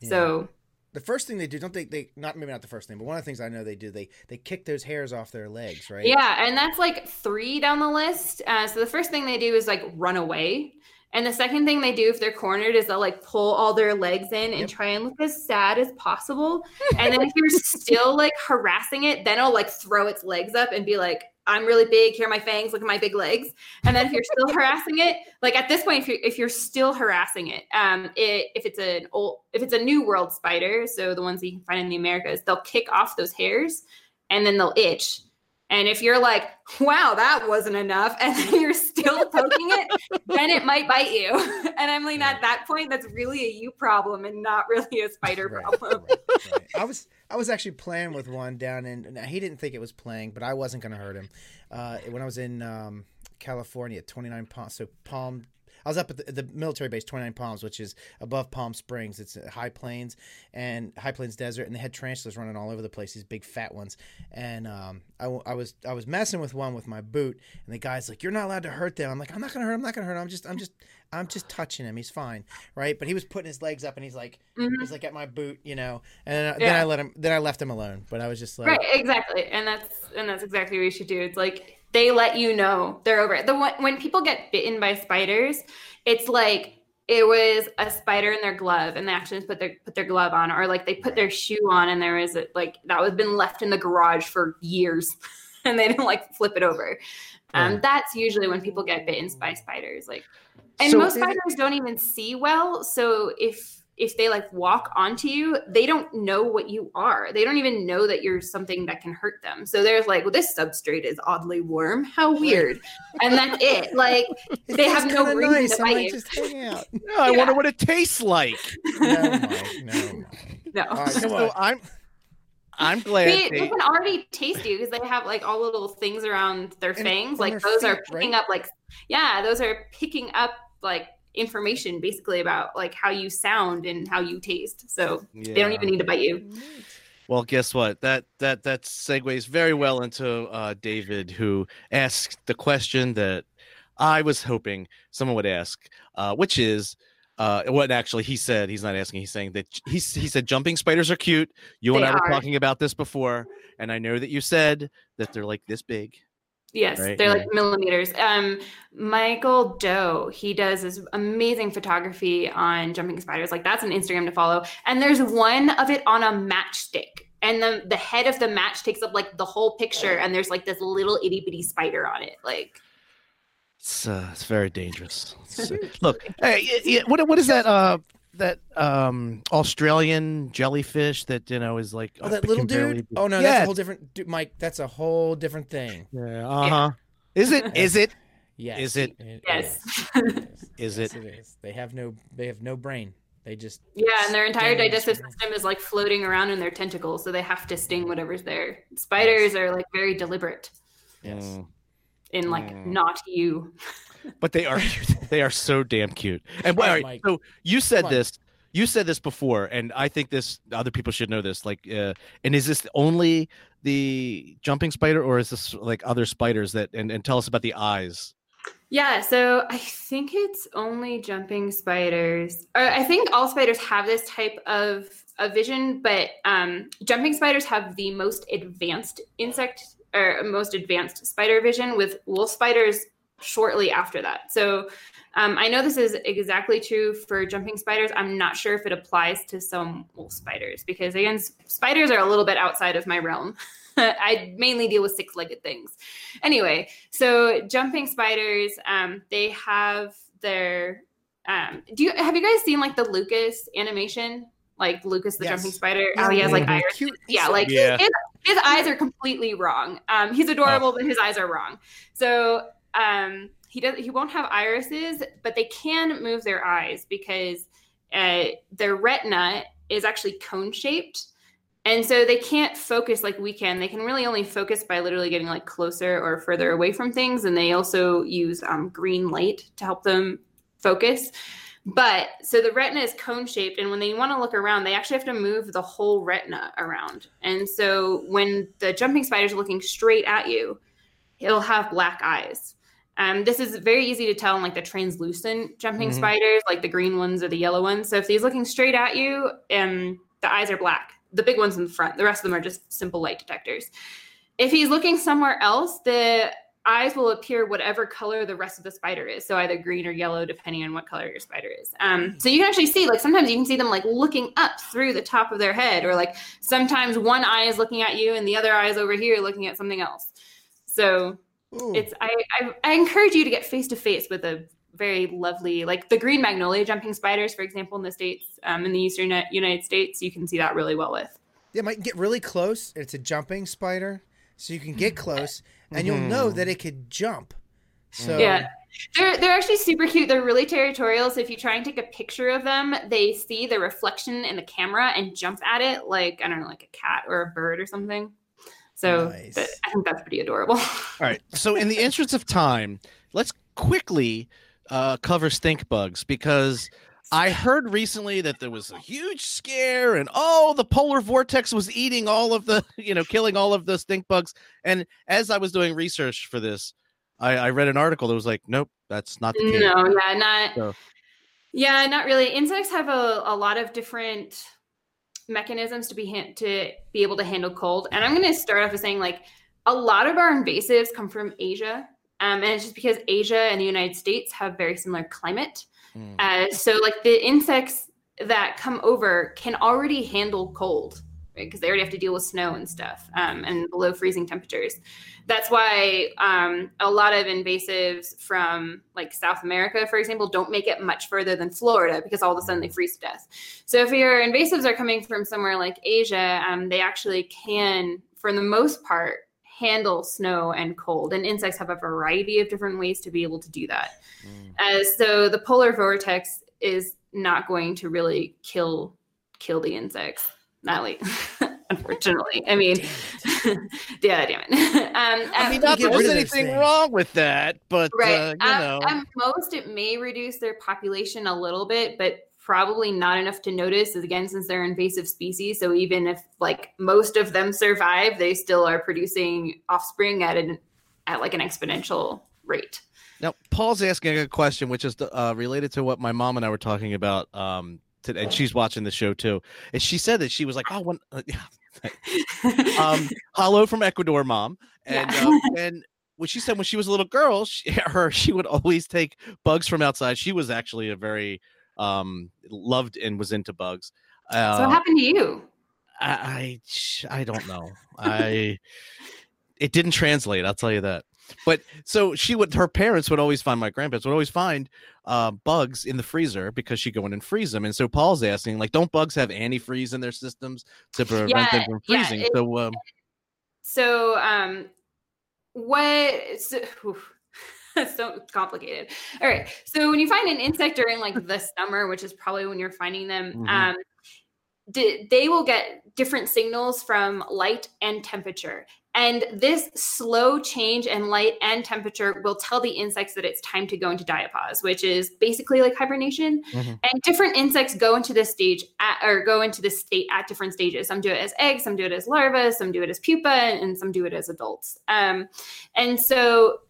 Yeah. So... the first thing they do, don't they not maybe not the first thing, but one of the things I know they do, they kick those hairs off their legs, right? Yeah, and that's like 3 down the list. So the first thing they do is like run away. And the second thing they do if they're cornered is they'll like pull all their legs in and try and look as sad as possible. And then if you're still like harassing it, then it'll like throw its legs up and be like, I'm really big. Here are my fangs. Look at my big legs. And then if you're still harassing it, like at this point, if you're still harassing it, if it's a New World spider, so the ones that you can find in the Americas, they'll kick off those hairs and then they'll itch. And if you're like, wow, that wasn't enough, and then you're still poking it, then it might bite you. And I'm like, at that point, that's really a you problem and not really a spider problem. Right. I was actually playing with one down in, he didn't think it was playing, but I wasn't going to hurt him. When I was in California, 29 Palms, so Palm, I was up at the military base, 29 Palms, which is above Palm Springs. It's high plains and high plains desert, and they had tarantulas running all over the place, these big fat ones. And I was messing with one with my boot, and the guy's like, "You're not allowed to hurt them." I'm like, "I'm not gonna hurt him. I'm not gonna hurt him. I'm just touching him. He's fine, right?" But he was putting his legs up, and he's like at my boot, you know. And then I let him. Then I left him alone. But I was just like, right, exactly. And that's exactly what you should do. It's like, they let you know they're over it. When people get bitten by spiders, it's like it was a spider in their glove, and they actually put their glove on, or like they put their shoe on, and there was like that was been left in the garage for years, and they didn't like flip it over. That's usually when people get bitten by spiders. Like, and so most spiders don't even see well, so if they like walk onto you, they don't know what you are. They don't even know that you're something that can hurt them. So they're like, well, this substrate is oddly warm. How weird. And that's it. Like they have no reason to bite you. Just hang out. No, I wonder what it tastes like. No. Right, so I'm glad they can already taste you because they have like all little things around their fangs. Like those are picking up like information basically about like how you sound and how you taste, so they don't even need to bite you. Well, guess what, that segues very well into David, who asked the question that I was hoping someone would ask, which is what actually he said. He's not asking, he's saying that he said jumping spiders are cute. You and I were talking about this before, and I know that you said that they're like this big. Yes, right, they're like millimeters. Michael Doe, he does this amazing photography on jumping spiders. Like that's an Instagram to follow. And there's one of it on a matchstick. And the head of the match takes up like the whole picture. And there's like this little itty bitty spider on it. Like it's very dangerous. Look, hey, what is that? That Australian jellyfish that, you know, is like that little dude. Oh no, that's a whole different dude, Mike. That's a whole different thing. Yeah. Is it? Yes. Is it? Yes. Is it? They have no brain. They just and their entire digestive system is like floating around in their tentacles, so they have to sting whatever's there. Spiders are like very deliberate. Yes. In like not you. But they are cute. They are so damn cute. And all right, so you said this. You said this before, and I think this other people should know this. Like, and is this only the jumping spider, or is this like other spiders that? And tell us about the eyes. Yeah, so I think it's only jumping spiders. I think all spiders have this type of a vision, but jumping spiders have the most advanced insect or most advanced spider vision, with wolf spiders shortly after that. So I know this is exactly true for jumping spiders. I'm not sure if it applies to some wolf spiders, because again, spiders are a little bit outside of my realm. I mainly deal with six-legged things. Anyway, so jumping spiders, they have their have you guys seen like the Lucas animation? Like Lucas the jumping spider. Oh, he has like eyes. Yeah, like his eyes are completely wrong. He's adorable, but his eyes are wrong. So he won't have irises, but they can move their eyes because their retina is actually cone shaped, and so they can't focus like we can. They can really only focus by literally getting like closer or further away from things, and they also use green light to help them focus. But so the retina is cone shaped, and when they want to look around, they actually have to move the whole retina around. And so when the jumping spider is looking straight at you, it'll have black eyes. This is very easy to tell in like the translucent jumping spiders, like the green ones or the yellow ones. So if he's looking straight at you, the eyes are black. The big ones in the front. The rest of them are just simple light detectors. If he's looking somewhere else, the eyes will appear whatever color the rest of the spider is. So either green or yellow, depending on what color your spider is. So you can actually see, like, sometimes you can see them, like, looking up through the top of their head, or, like, sometimes one eye is looking at you and the other eye is over here looking at something else. So it's, I encourage you to get face-to-face with a very lovely, like, the green magnolia jumping spiders, for example, in the States, in the eastern United States, you can see that really well with. It might get really close. It's a jumping spider. So you can get close, and you'll know that it could jump. So yeah, they're actually super cute. They're really territorial. So if you try and take a picture of them, they see the reflection in the camera and jump at it like, I don't know, like a cat or a bird or something. So nice. I think that's pretty adorable. All right. So in the interest of time, let's quickly cover stink bugs, because I heard recently that there was a huge scare and the polar vortex was eating all of the, killing all of the stink bugs. And as I was doing research for this, I read an article that was like, nope, that's not the case. Yeah, not really. Insects have a lot of different mechanisms to be able to handle cold. And I'm going to start off with saying, like, a lot of our invasives come from Asia. And it's just because Asia and the United States have very similar climate. So, like, the insects that come over can already handle cold, right? Because they already have to deal with snow and stuff, and below freezing temperatures. That's why a lot of invasives from, like, South America, for example, don't make it much further than Florida, because all of a sudden they freeze to death. So if your invasives are coming from somewhere like Asia, they actually can, for the most part, handle snow and cold, and insects have a variety of different ways to be able to do that. So the polar vortex is not going to really kill the insects, not like, unfortunately. I mean, yeah, damn it. I mean, not that there's anything wrong with that, but right. At most, it may reduce their population a little bit, but probably not enough to notice, again, since they're invasive species. So even if, like, most of them survive, they still are producing offspring at an exponential rate. Now, Paul's asking a question, which is related to what my mom and I were talking about today. And she's watching the show too. And she said that she was like, hello from Ecuador, Mom. And, and what she said, when she was a little girl, she would always take bugs from outside. She was actually a very, loved and was into bugs. So what happened to you? I don't know. It didn't translate, I'll tell you that. But so my grandparents would always find bugs in the freezer, because she'd go in and freeze them. And so Paul's asking, like, don't bugs have antifreeze in their systems to prevent them from freezing? That's so complicated. All right. So when you find an insect during, like, the summer, which is probably when you're finding them, they will get different signals from light and temperature. And this slow change in light and temperature will tell the insects that it's time to go into diapause, which is basically like hibernation. And different insects go into this state at different stages. Some do it as eggs, some do it as larvae, some do it as pupa, and some do it as adults. And so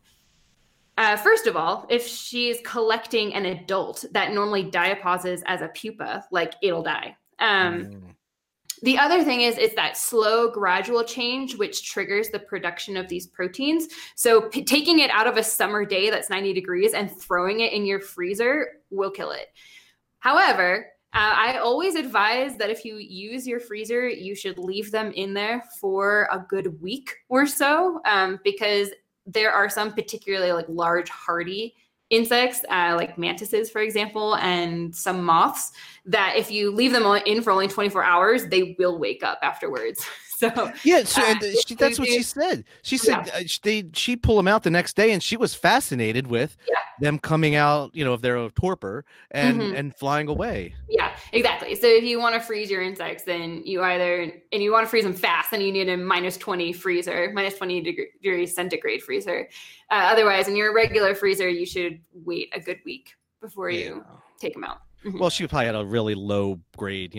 first of all, if she's collecting an adult that normally diapauses as a pupa, like, it'll die. The other thing is it's that slow, gradual change, which triggers the production of these proteins. So taking it out of a summer day that's 90 degrees and throwing it in your freezer will kill it. However, I always advise that if you use your freezer, you should leave them in there for a good week or so, because there are some particularly, like, large hardy insects, like mantises, for example, and some moths, that if you leave them in for only 24 hours, they will wake up afterwards. So yeah, that's what she said. She said she pulled them out the next day, and she was fascinated with them coming out, if they're a torpor and flying away. Yeah, exactly. So if you want to freeze your insects, then you want to freeze them fast, then you need a minus 20 degrees centigrade freezer. Otherwise, in your regular freezer, you should wait a good week before you take them out. Well, she probably had a really low grade,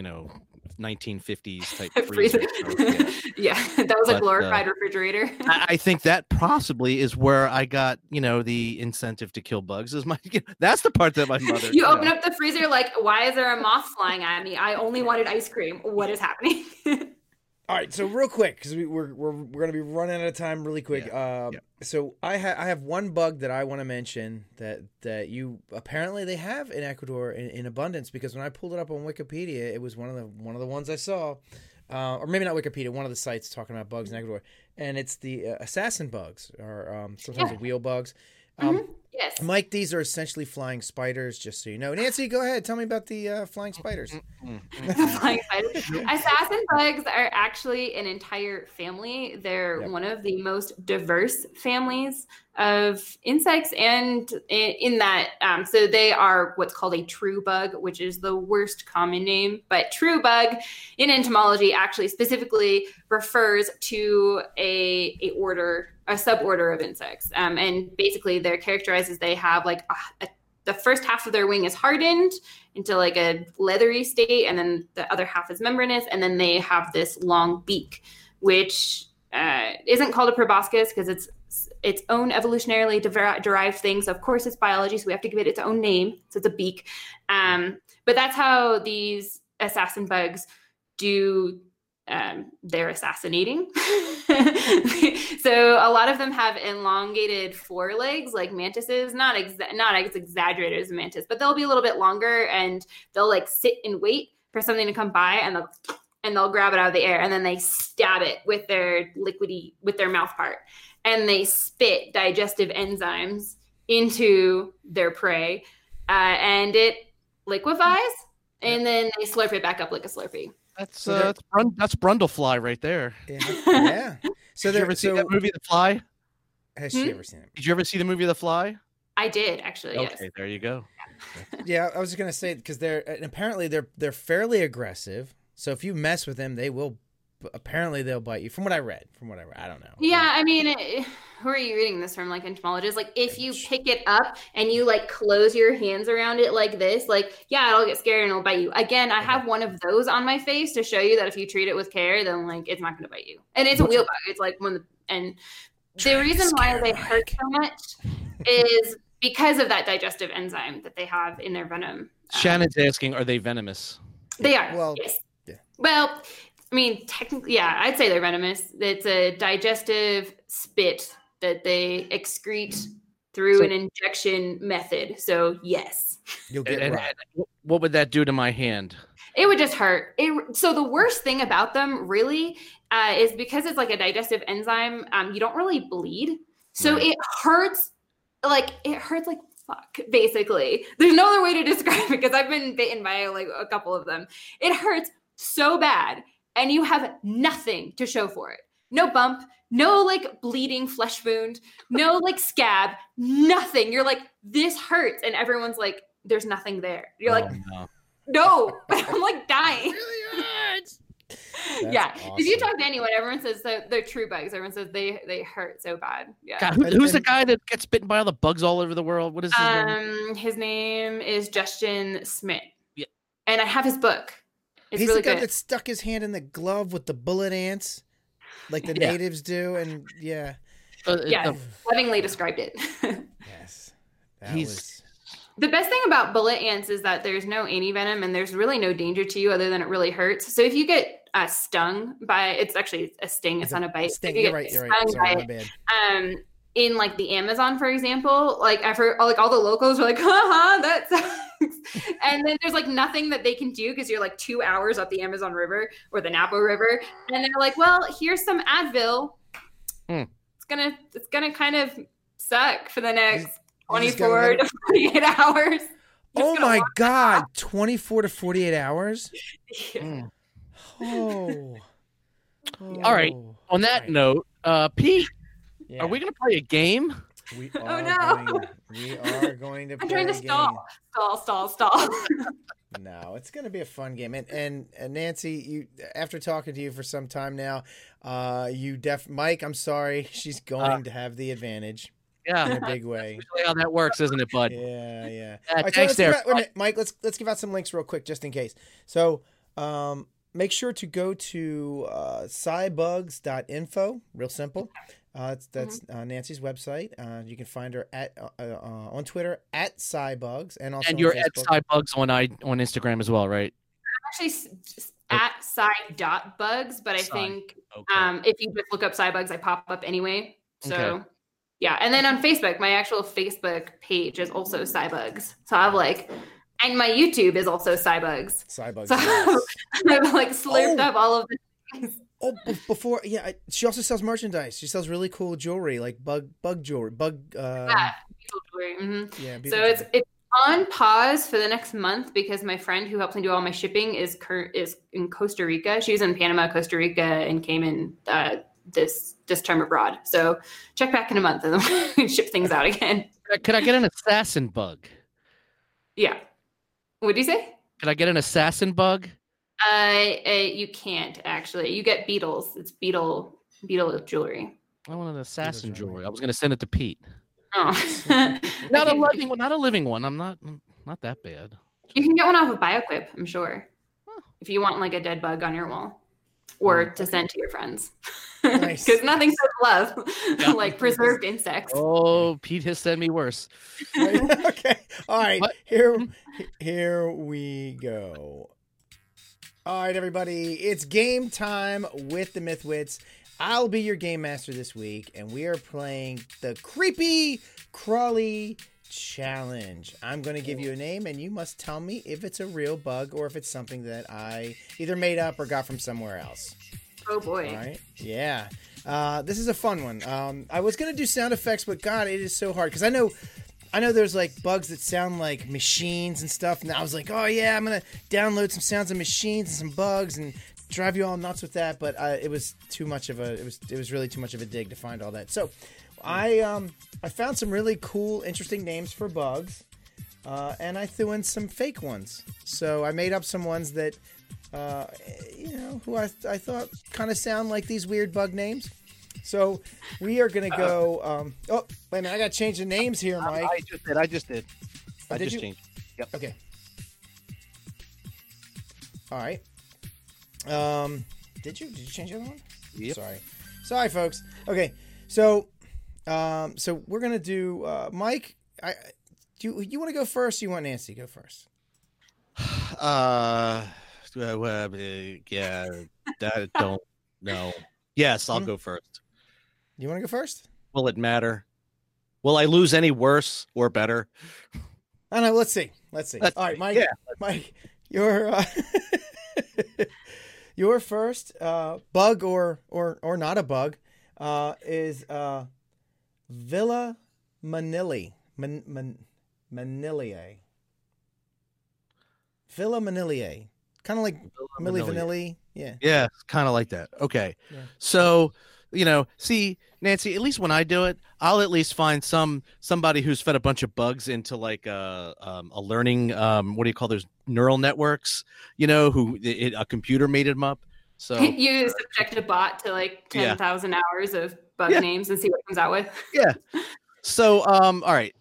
1950s type freezer. That was a glorified refrigerator. I think that possibly is where I got, the incentive to kill bugs. That's the part that my mother. You open up the freezer, like, why is there a moth flying at me? I only wanted ice cream. What is happening? All right, so real quick, because we're gonna be running out of time really quick. Yeah. So I have one bug that I want to mention that you apparently they have in Ecuador in abundance, because when I pulled it up on Wikipedia, it was one of the ones I saw, or maybe not Wikipedia, one of the sites talking about bugs in Ecuador, and it's the assassin bugs, or sometimes the wheel bugs. Mm-hmm. Yes, Mike, these are essentially flying spiders, just so you know. Nancy, go ahead. Tell me about the flying spiders. The flying spiders. Assassin bugs are actually an entire family. They're one of the most diverse families of insects, and in that, so they are what's called a true bug, which is the worst common name. But true bug in entomology actually specifically refers to a order, a suborder of insects, and basically they're characterized as they have like the first half of their wing is hardened into like a leathery state, and then the other half is membranous, and then they have this long beak, which isn't called a proboscis because it's its own evolutionarily derived thing. So of course it's biology, so we have to give it its own name. So it's a beak, but that's how these assassin bugs do they're assassinating. So a lot of them have elongated forelegs like mantises, not as exaggerated as a mantis, but they'll be a little bit longer, and they'll like sit and wait for something to come by, and they'll grab it out of the air, and then they stab it with their mouth part, and they spit digestive enzymes into their prey, and it liquefies, and then they slurp it back up like a Slurpee. That's Brundlefly right there. Yeah. So did you ever see that movie, The Fly? Has she ever seen it? Did you ever see the movie, The Fly? I did, actually. Okay, yes. There you go. Yeah, I was going to say, because apparently they're fairly aggressive. So if you mess with them, they'll bite you. From what I read, I don't know. Yeah, I mean, who are you reading this from? Like entomologists, like if you pick it up and you like close your hands around it like this, like yeah, it'll get scared and it'll bite you. Again, I have one of those on my face to show you that if you treat it with care, then like it's not going to bite you. And it's a wheel bug. It's like the reason why they hurt so much is because of that digestive enzyme that they have in their venom. Shannon's asking, are they venomous? They are. Well, yes. Yeah. Well, I mean, technically, yeah, I'd say they're venomous. It's a digestive spit that they excrete through an injection method. So, yes. You'll get it. What would that do to my hand? It would just hurt. So the worst thing about them, really, is because it's like a digestive enzyme, you don't really bleed. So it hurts. Like, it hurts like fuck, basically. There's no other way to describe it, because I've been bitten by like a couple of them. It hurts so bad, and you have nothing to show for it. No bump, no like bleeding flesh wound, no like scab, nothing. You're like, this hurts. And everyone's like, there's nothing there. You're like, no, but I'm like dying. It really hurts. Yeah. Awesome. If you talk to anyone, everyone says they're true bugs. Everyone says they hurt so bad. Yeah. God, who's the guy that gets bitten by all the bugs all over the world? What is his name? His name is Justin Smith. Yeah. And I have his book. It's He's really the guy good. That stuck his hand in the glove with the bullet ants, like the natives do, and lovingly described it. Yes, the best thing about bullet ants is that there's no antivenom, and there's really no danger to you other than it really hurts. So if you get stung by, it's actually a sting. It's not a bite. Sting, you're right. Sorry, my bad. In like the Amazon, for example, like I've heard, like all the locals are like, haha, that sucks. And then there's like nothing that they can do, because you're like 2 hours up the Amazon River or the Napo River, and they're like, well, here's some Advil. It's gonna kind of suck for the next 24 to 48 hours. Oh my God, 24 to 48 hours? Yeah. Oh. All right. On that note, Pete. Yeah. Are we going to play a game? We are going to play a game. I'm trying to stall. No, it's going to be a fun game. And Nancy, you, after talking to you for some time now, Mike, I'm sorry. She's going to have the advantage. Yeah. In a big way. That's really how that works, isn't it, bud? Yeah. Right, thanks so Mike, let's give out some links real quick just in case. So, make sure to go to cybugs.info, real simple. That's Nancy's website. You can find her at on Twitter at Cybugs, and also you're at Cybugs on Instagram as well, right? I'm actually at cy.bugs, but I think if you just look up Cybugs, I pop up anyway. So yeah. And then on Facebook, my actual Facebook page is also Cybugs. So I have like, and my YouTube is also Cybugs. Cybugs. So I've like slurped up all of this. Oh, before, yeah. She also sells merchandise. She sells really cool jewelry, like bug jewelry, yeah, beautiful jewelry. Mm-hmm. Yeah, beautiful. So it's on pause for the next month because my friend who helps me do all my shipping is in Costa Rica. She's in Panama, Costa Rica, and came in this term abroad. So check back in a month and then we ship things out again. Could I get an assassin bug? Yeah. What'd you say? Could I get an assassin bug? You can't actually. You get beetles. It's beetle jewelry. I want an assassin jewelry. I was going to send it to Pete. Oh, not a living one. I'm not that bad. You can get one off of Bioquip, I'm sure. Huh. If you want like a dead bug on your wall, or to send to your friends, because nothing says love like preserved insects. Oh, Pete has sent me worse. Okay, all right. What? Here we go. All right, everybody, it's game time with the Mythwits. I'll be your game master this week, and we are playing the Creepy Crawly Challenge. I'm going to give you a name, and you must tell me if it's a real bug or if it's something that I either made up or got from somewhere else. Oh, boy. All right. Yeah. This is a fun one. I was going to do sound effects, but, God, it is so hard because I know there's like bugs that sound like machines and stuff, and I was like, oh, yeah, I'm going to download some sounds of machines and some bugs and drive you all nuts with that, but it was too much of a. It was really too much of a dig to find all that. So, I found some really cool, interesting names for bugs, and I threw in some fake ones. So I made up some ones that, who I thought kind of sound like these weird bug names. So we are gonna go. Oh, wait a minute! I got to change the names here, Mike. I just did. Oh, I just changed. Yep. Okay. All right. Did you change the other one? Yep. Sorry, folks. Okay, so we're gonna do Mike. Do you want to go first? Or you want Nancy to go first? Yeah, I don't know. Yes, I'll go first. You want to go first? Will it matter? Will I lose any worse or better? I don't know. Let's see. All right, Mike. Yeah. Mike, you're. Your first bug or not a bug is Villa Manilli. Manilli. Villa Manilli. Kind of like Milli Vanilli. Yeah. Yeah, kind of like that. Okay. Yeah. So, see, Nancy, at least when I do it, I'll at least find somebody who's fed a bunch of bugs into like a learning, what do you call those? Neural networks, a computer made them up. So you subject a bot to like 10,000 hours of bug names and see what it comes out with. Yeah. So, all right.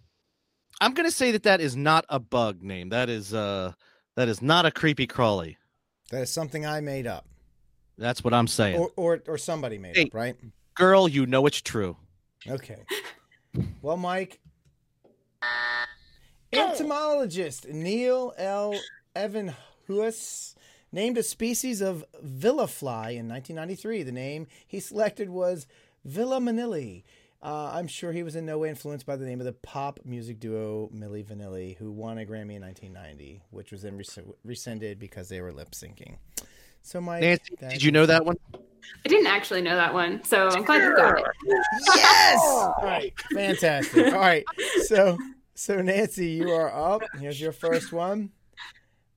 I'm going to say that is not a bug name. That is not a creepy crawly. That is something I made up. That's what I'm saying. Or somebody made up, right? Girl, you know it's true. Okay. Well, Mike, entomologist Neil L. Evan Huis named a species of villafly in 1993. The name he selected was Villa Manilli. I'm sure he was in no way influenced by the name of the pop music duo Milli Vanilli, who won a Grammy in 1990, which was then rescinded because they were lip syncing. So, Mike, Nancy, did you know that one? I didn't actually know that one, so I'm glad you got it. Yes! All right, fantastic. All right, so Nancy, you are up. Here's your first one.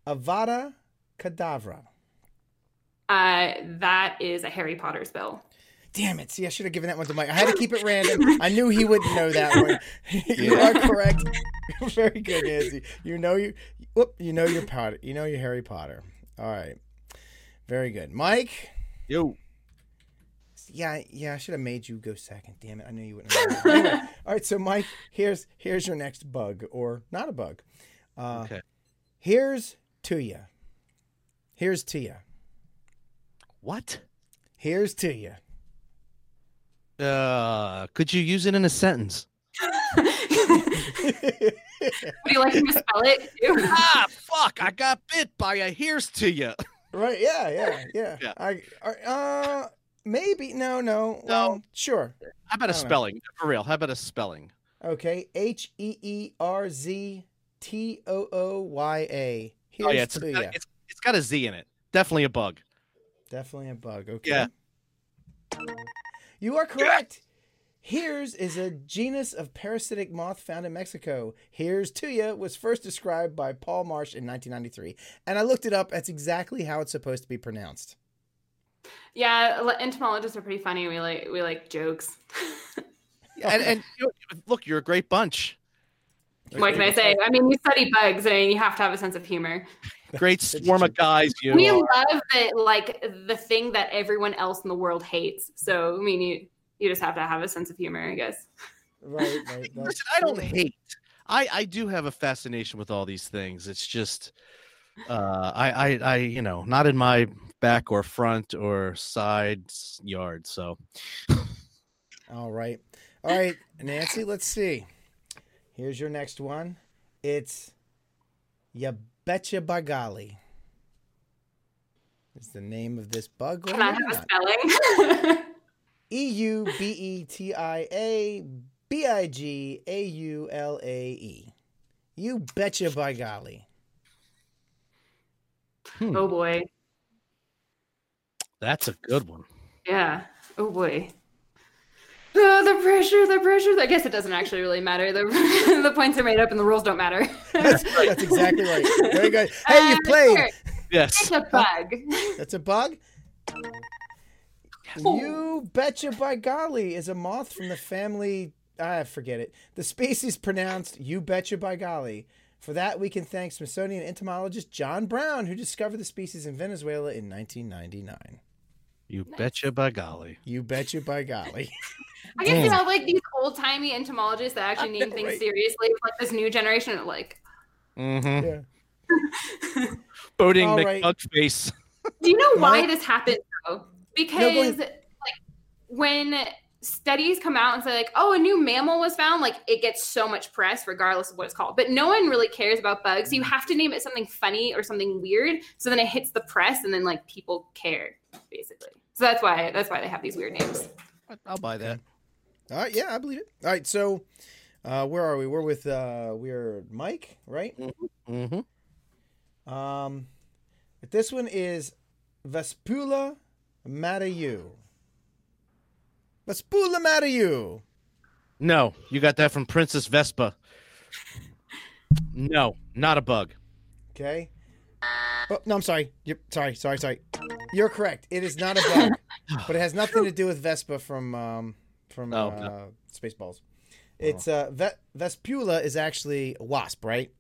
Avada Kedavra. That is a Harry Potter spell. Damn it. See, I should have given that one to Mike. I had to keep it random. I knew he wouldn't know that one. You are correct. Very good, Nancy. You know your Harry Potter. All right. Very good. Mike? Yo. Yeah, I should have made you go second. Damn it. I knew you wouldn't know that. Anyway, all right, so Mike, here's your next bug, or not a bug. Okay. Here's to ya. What? Here's to ya. Could you use it in a sentence? Would you like me to spell it? Ah, fuck! I got bit by a here's to ya. Right? Yeah. Maybe. No. Well, sure. How about a spelling? Know. For real. How about a spelling? Okay. HEERZTOOYA. Oh, yeah. It's got a Z in it. Definitely a bug. Okay. Yeah. You are correct. Here's is a genus of parasitic moth found in Mexico. Here's to ya was first described by Paul Marsh in 1993. And I looked it up. That's exactly how it's supposed to be pronounced. Yeah, entomologists are pretty funny. We like jokes. and look, you're a great bunch. What can I say? I mean, you study bugs. I mean, you have to have a sense of humor. Great swarm of guys. We love that, like, the thing that everyone else in the world hates. So, I mean, you just have to have a sense of humor, I guess. Right. Listen, I don't hate. I do have a fascination with all these things. It's just, I not in my back or front or side yard. So. All right, Nancy, let's see. Here's your next one. It's Ya Betcha Bagali. Is the name of this bug? Can I have a spelling? EUBETIABIGAULAE. You betcha by golly. Oh boy. That's a good one. Yeah. Oh boy. Oh, the pressure. I guess it doesn't actually really matter. The points are made up and the rules don't matter. That's exactly right. Very good. Hey, you played. Sure. Yes. It's a bug. That's a bug? Yes. You betcha by golly is a moth from the family. Forget it. The species pronounced you betcha by golly. For that, we can thank Smithsonian entomologist John Brown, who discovered the species in Venezuela in 1999. You betcha by golly. I guess like these old-timey entomologists that actually name things seriously, like this new generation of like... Mm-hmm. Yeah. Boating McBugface. Do you know why this happened, though? Because when studies come out and say like, oh, a new mammal was found, like it gets so much press regardless of what it's called. But no one really cares about bugs. So you have to name it something funny or something weird. So then it hits the press and then like people care, basically. So that's why they have these weird names. I'll buy that. All right, yeah, I believe it. All right, so where are we? We're with we're Mike, right? Mm-hmm. But this one is Vespula Matayu. Vespula Matayu. No, you got that from Princess Vespa. No, not a bug. Okay. Oh, no, I'm sorry. Sorry. You're correct. It is not a bug. But it has nothing to do with Vespa from Spaceballs. It's Vespula is actually a wasp, right?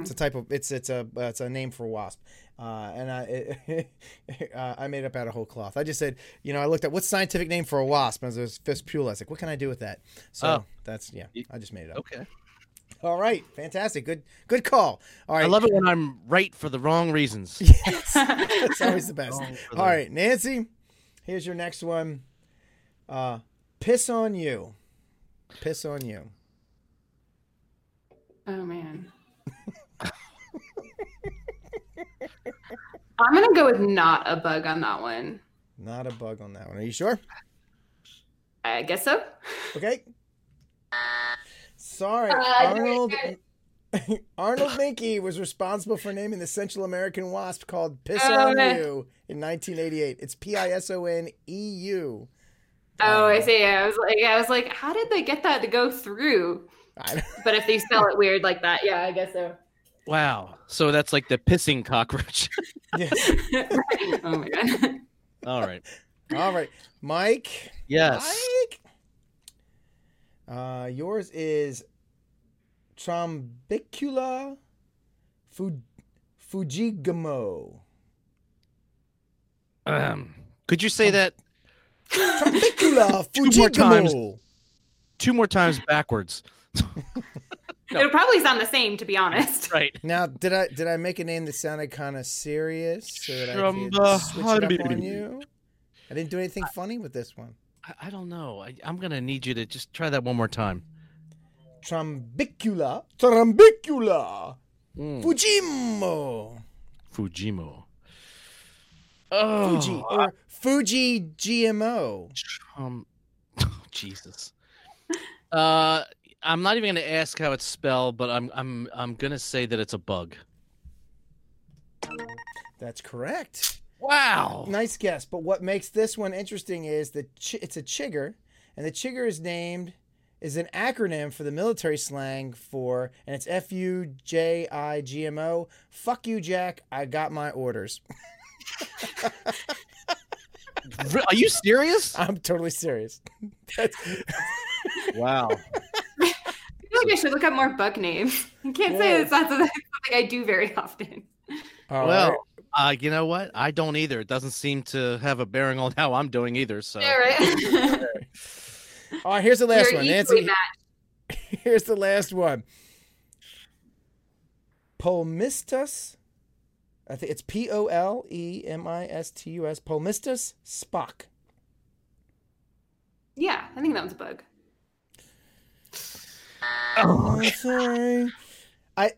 It's a type of it's a name for wasp. And I made up out of whole cloth. I just said, I looked at what's scientific name for a wasp, and it was Vespula. I was like, what can I do with that? So I just made it up. Okay. All right, fantastic. Good call. All right. I love it when I'm right for the wrong reasons. Yes. That's always the best. All right, Nancy, here's your next one. Piss on you. Oh man. I'm going to go with not a bug on that one. Are you sure? I guess so. Okay. Sorry, Arnold Menke was responsible for naming the Central American wasp called Piss on You in 1988. It's PISONEU. Oh, I see. I was like, how did they get that to go through? But if they spell it weird like that, yeah, I guess so. Wow. So that's like the pissing cockroach. Yes. Right. Oh my god. All right. Mike. Yes. Mike. Yours is Trombicula fujigamo. Could you say that? Trombicula fujigamo. Two more times backwards. No. It'll probably sound the same, to be honest. Right. Now, did I make a name that sounded kind of serious? So that I switch it up on you? I didn't do anything funny with this one. I don't know. I'm going to need you to just try that one more time. Trombicula. Fujimo. Fuji or Fuji GMO. Jesus. I'm not even going to ask how it's spelled, but I'm going to say that it's a bug. That's correct. Wow. Nice guess. But what makes this one interesting is that it's a chigger, and the chigger is an acronym for the military slang for, and it's FUJIGMO. Fuck you, Jack. I got my orders. Are you serious? I'm totally serious. Wow. I feel like I should look up more bug names. I can't say it's not something I do very often. Well, you know what? I don't either. It doesn't seem to have a bearing on how I'm doing either. So. Yeah, right. All right, here's the last one, Nancy. Here's the last one. Polmistus. I think it's POLEMISTUS. Polmistus Spock. Yeah, I think that one's a bug. Oh, sorry.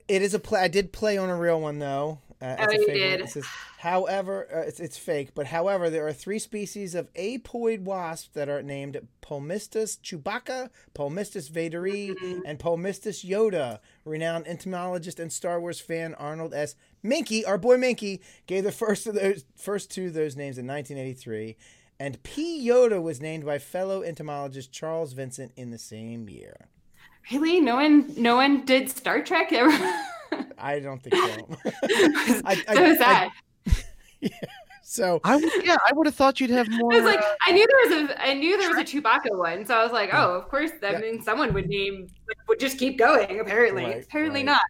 It is a play. I did play on a real one though. You did. It says, however, it's fake. But however, there are three species of apoid wasps that are named Polmistus Chewbacca, Polmistus Vaderi, and Polmistus Yoda. Renowned entomologist and Star Wars fan Arnold S. Minky, our boy Minky, gave the first two of those names in 1983, and P. Yoda was named by fellow entomologist Charles Vincent in the same year. Really? No one did Star Trek ever? I don't think so. I would have thought you'd have more. I was like, I knew there was a Chewbacca one, so I was like, oh, of course. I mean, someone would just keep going. Apparently, not.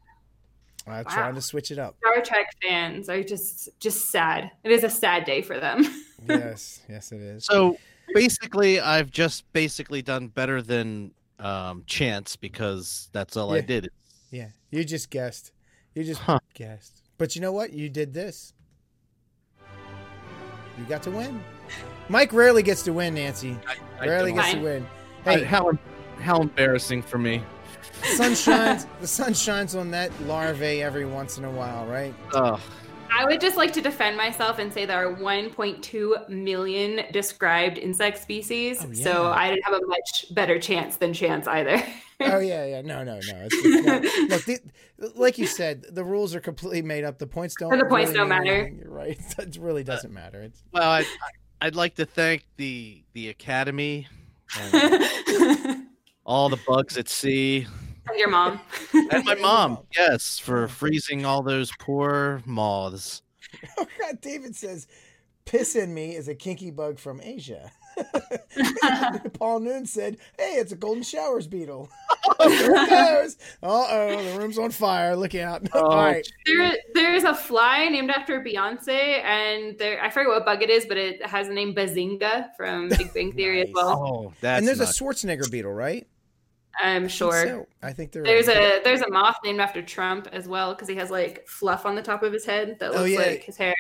I'm trying to switch it up. Star Trek fans are just sad. It is a sad day for them. yes, it is. So basically, I've just done better than chance because that's all I did. Yeah, you just guessed. You just guessed. But you know what? You did this. You got to win. Mike rarely gets to win, Nancy. I rarely get to win. Hey, how embarrassing for me. The sun shines on that larvae every once in a while, right? Oh. I would just like to defend myself and say there are 1.2 million described insect species, so I didn't have a much better chance than chance either. No. It's look, like you said, the rules are completely made up. The points don't matter. You're right. It really doesn't matter. I'd like to thank the Academy, and all the bugs at sea. And your mom. And my mom, yes, for freezing all those poor moths. Oh, God, David says, piss in me is a kinky bug from Asia. Paul Noon said, hey, it's a golden showers beetle. Uh-oh, the room's on fire. Look out. All right. There's a fly named after Beyonce, and I forget what bug it is, but it has the name Bazinga from Big Bang Theory as well. Oh, and there's a Schwarzenegger beetle, right? I'm sure. There's a moth named after Trump as well because he has like fluff on the top of his head that looks like his hair.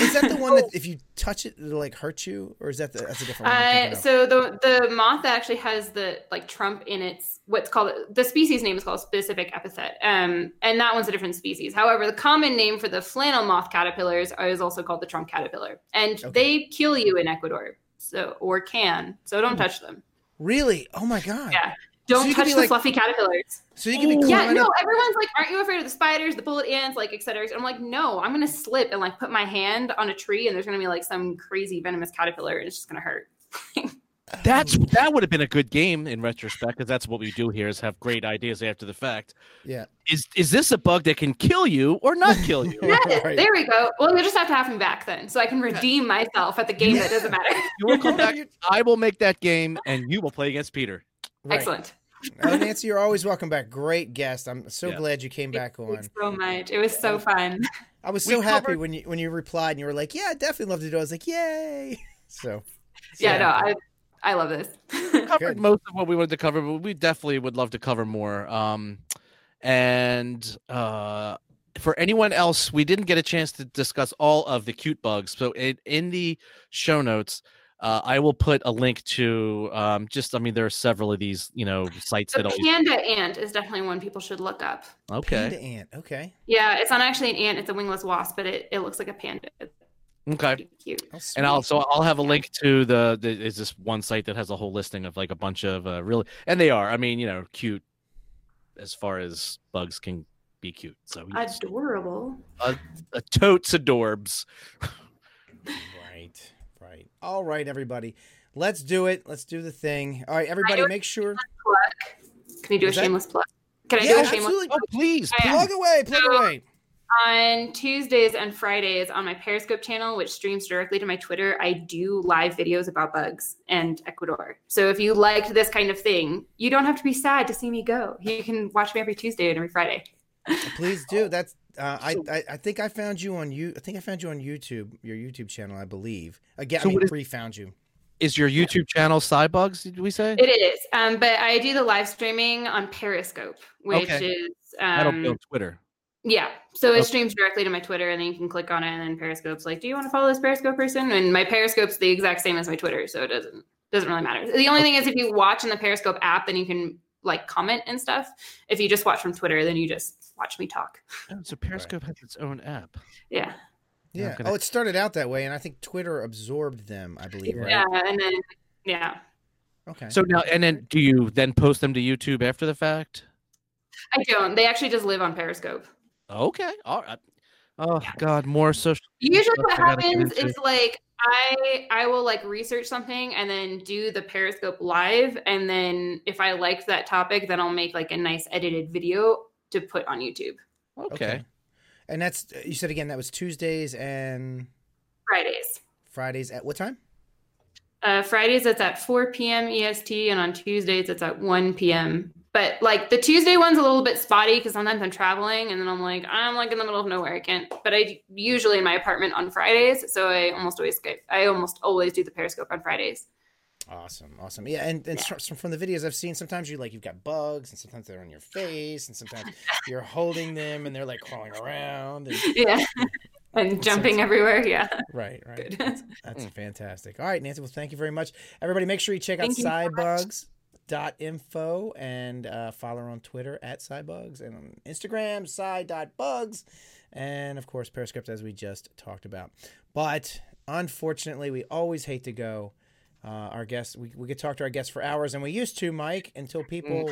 Is that the one that if you touch it, it'll like hurt you, or is that that's a different one? So the moth that actually has the like Trump in its what's called the species name is called specific epithet, and that one's a different species. However, the common name for the flannel moth caterpillars is also called the Trump caterpillar, and they kill you in Ecuador, so don't touch them. Really? Oh my God. Yeah. Don't touch the fluffy caterpillars. So you can be everyone's like, aren't you afraid of the spiders, the bullet ants, like, et cetera, et cetera. I'm like, no, I'm going to slip and, like, put my hand on a tree, and there's going to be, like, some crazy venomous caterpillar, and it's just going to hurt. That would have been a good game in retrospect, because that's what we do here is have great ideas after the fact. Yeah. Is this a bug that can kill you or not kill you? Right. There we go. Well, you'll just have to have me back then, so I can redeem myself at the game that doesn't matter. You will come back. I will make that game, and you will play against Peter. Right. Excellent. Nancy, you're always welcome back. Great guest. I'm so glad you came back on. Thanks so much. It was so fun. I was so happy when you replied and you were like, yeah, I'd definitely love to do it. I was like, yay. I love this. We covered most of what we wanted to cover, but we definitely would love to cover more. And for anyone else, we didn't get a chance to discuss all of the cute bugs. So in the show notes, I will put a link to there are several of these, sites. The panda ant is definitely one people should look up. Okay. Panda ant. Okay. Yeah. It's not actually an ant. It's a wingless wasp, but it looks like a panda. Okay. Cute. And I'll have a link to the is this one site that has a whole listing of like a bunch of really, and they are, I mean, you know, cute as far as bugs can be cute. So yes. Adorable. A totes adorbs. Right. All right, everybody. Let's do it. Let's do the thing. All right, everybody, make sure. Can you do a shameless plug? Can I do a shameless plug? Oh, please. Plug away. Plug away. On Tuesdays and Fridays on my Periscope channel, which streams directly to my Twitter, I do live videos about bugs and Ecuador. So if you liked this kind of thing, you don't have to be sad to see me go. You can watch me every Tuesday and every Friday. Please do. That's I think I found you on YouTube, your YouTube channel, I believe. Again, so I mean, re-found you. Is your YouTube channel Cybugs, did we say? It is. But I do the live streaming on Periscope, which is that'll be on Twitter. Yeah. So it streams directly to my Twitter, and then you can click on it, and then Periscope's like, do you want to follow this Periscope person? And my Periscope's the exact same as my Twitter, so it doesn't really matter. The only thing is if you watch in the Periscope app, then you can like comment and stuff. If you just watch from Twitter, then you just watch me talk. Oh, so Periscope has its own app. Yeah. Yeah. Oh, it started out that way, and I think Twitter absorbed them, I believe. Right? Yeah, and then okay. So now, and then do you then post them to YouTube after the fact? I don't. They actually just live on Periscope. Okay. All right. Oh God, more social. Usually what happens is like I will like research something and then do the Periscope live, and then if I liked that topic, then I'll make like a nice edited video to put on YouTube. Okay. And that's, you said again, that was Tuesdays and Fridays. Fridays at what time? Fridays it's at 4 p.m. EST, and on Tuesdays it's at 1 p.m. But like the Tuesday one's a little bit spotty because sometimes I'm traveling and then I'm like in the middle of nowhere. I can't, but I usually in my apartment on Fridays. So I almost always do the Periscope on Fridays. Awesome. Yeah. And from the videos I've seen, sometimes you've got bugs, and sometimes they're on your face, and sometimes you're holding them and they're like crawling around. And, and jumping everywhere. Yeah. Right. That's fantastic. All right, Nancy. Well, thank you very much. Everybody, make sure you check out Cybugs. .info and follow her on Twitter at Cybugs, and on Instagram cy.bugs, and of course Periscope, as we just talked about. But unfortunately, we always hate to go. Our guests, we could talk to our guests for hours, and we used to, Mike, until people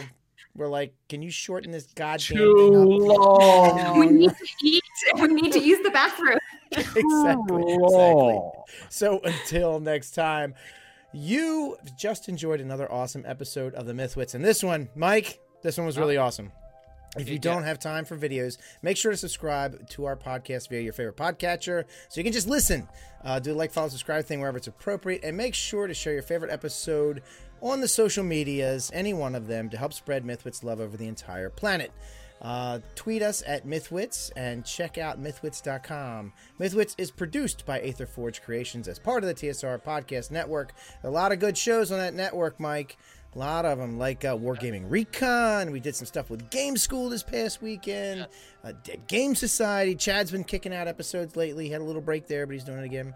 were like, "Can you shorten this goddamn thing up? Long. We need to eat. We need to use the bathroom." Exactly. So until next time. You just enjoyed another awesome episode of the Mythwits. And this one, Mike, this one was really awesome. If you don't have time for videos, make sure to subscribe to our podcast via your favorite podcatcher so you can just listen. Do the like, follow, subscribe thing wherever it's appropriate. And make sure to share your favorite episode on the social medias, any one of them, to help spread Mythwits love over the entire planet. Tweet us at Mythwits and check out mythwits.com. Mythwits is produced by Aetherforge Creations as part of the TSR Podcast Network. A lot of good shows on that network, Mike. A lot of them, like Wargaming Recon. We did some stuff with Game School this past weekend. Game Society. Chad's been kicking out episodes lately. He had a little break there, but he's doing it again.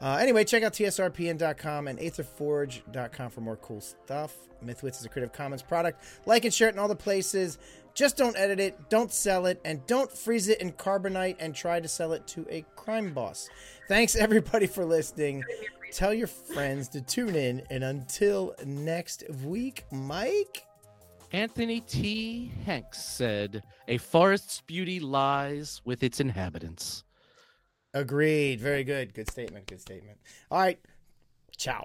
Anyway, check out tsrpn.com and aetherforge.com for more cool stuff. Mythwits is a Creative Commons product. Like and share it in all the places. Just don't edit it, don't sell it, and don't freeze it in carbonite and try to sell it to a crime boss. Thanks, everybody, for listening. Tell your friends to tune in. And until next week, Mike? Anthony T. Hanks said, "A forest's beauty lies with its inhabitants." Agreed. Very good. Good statement. All right. Ciao.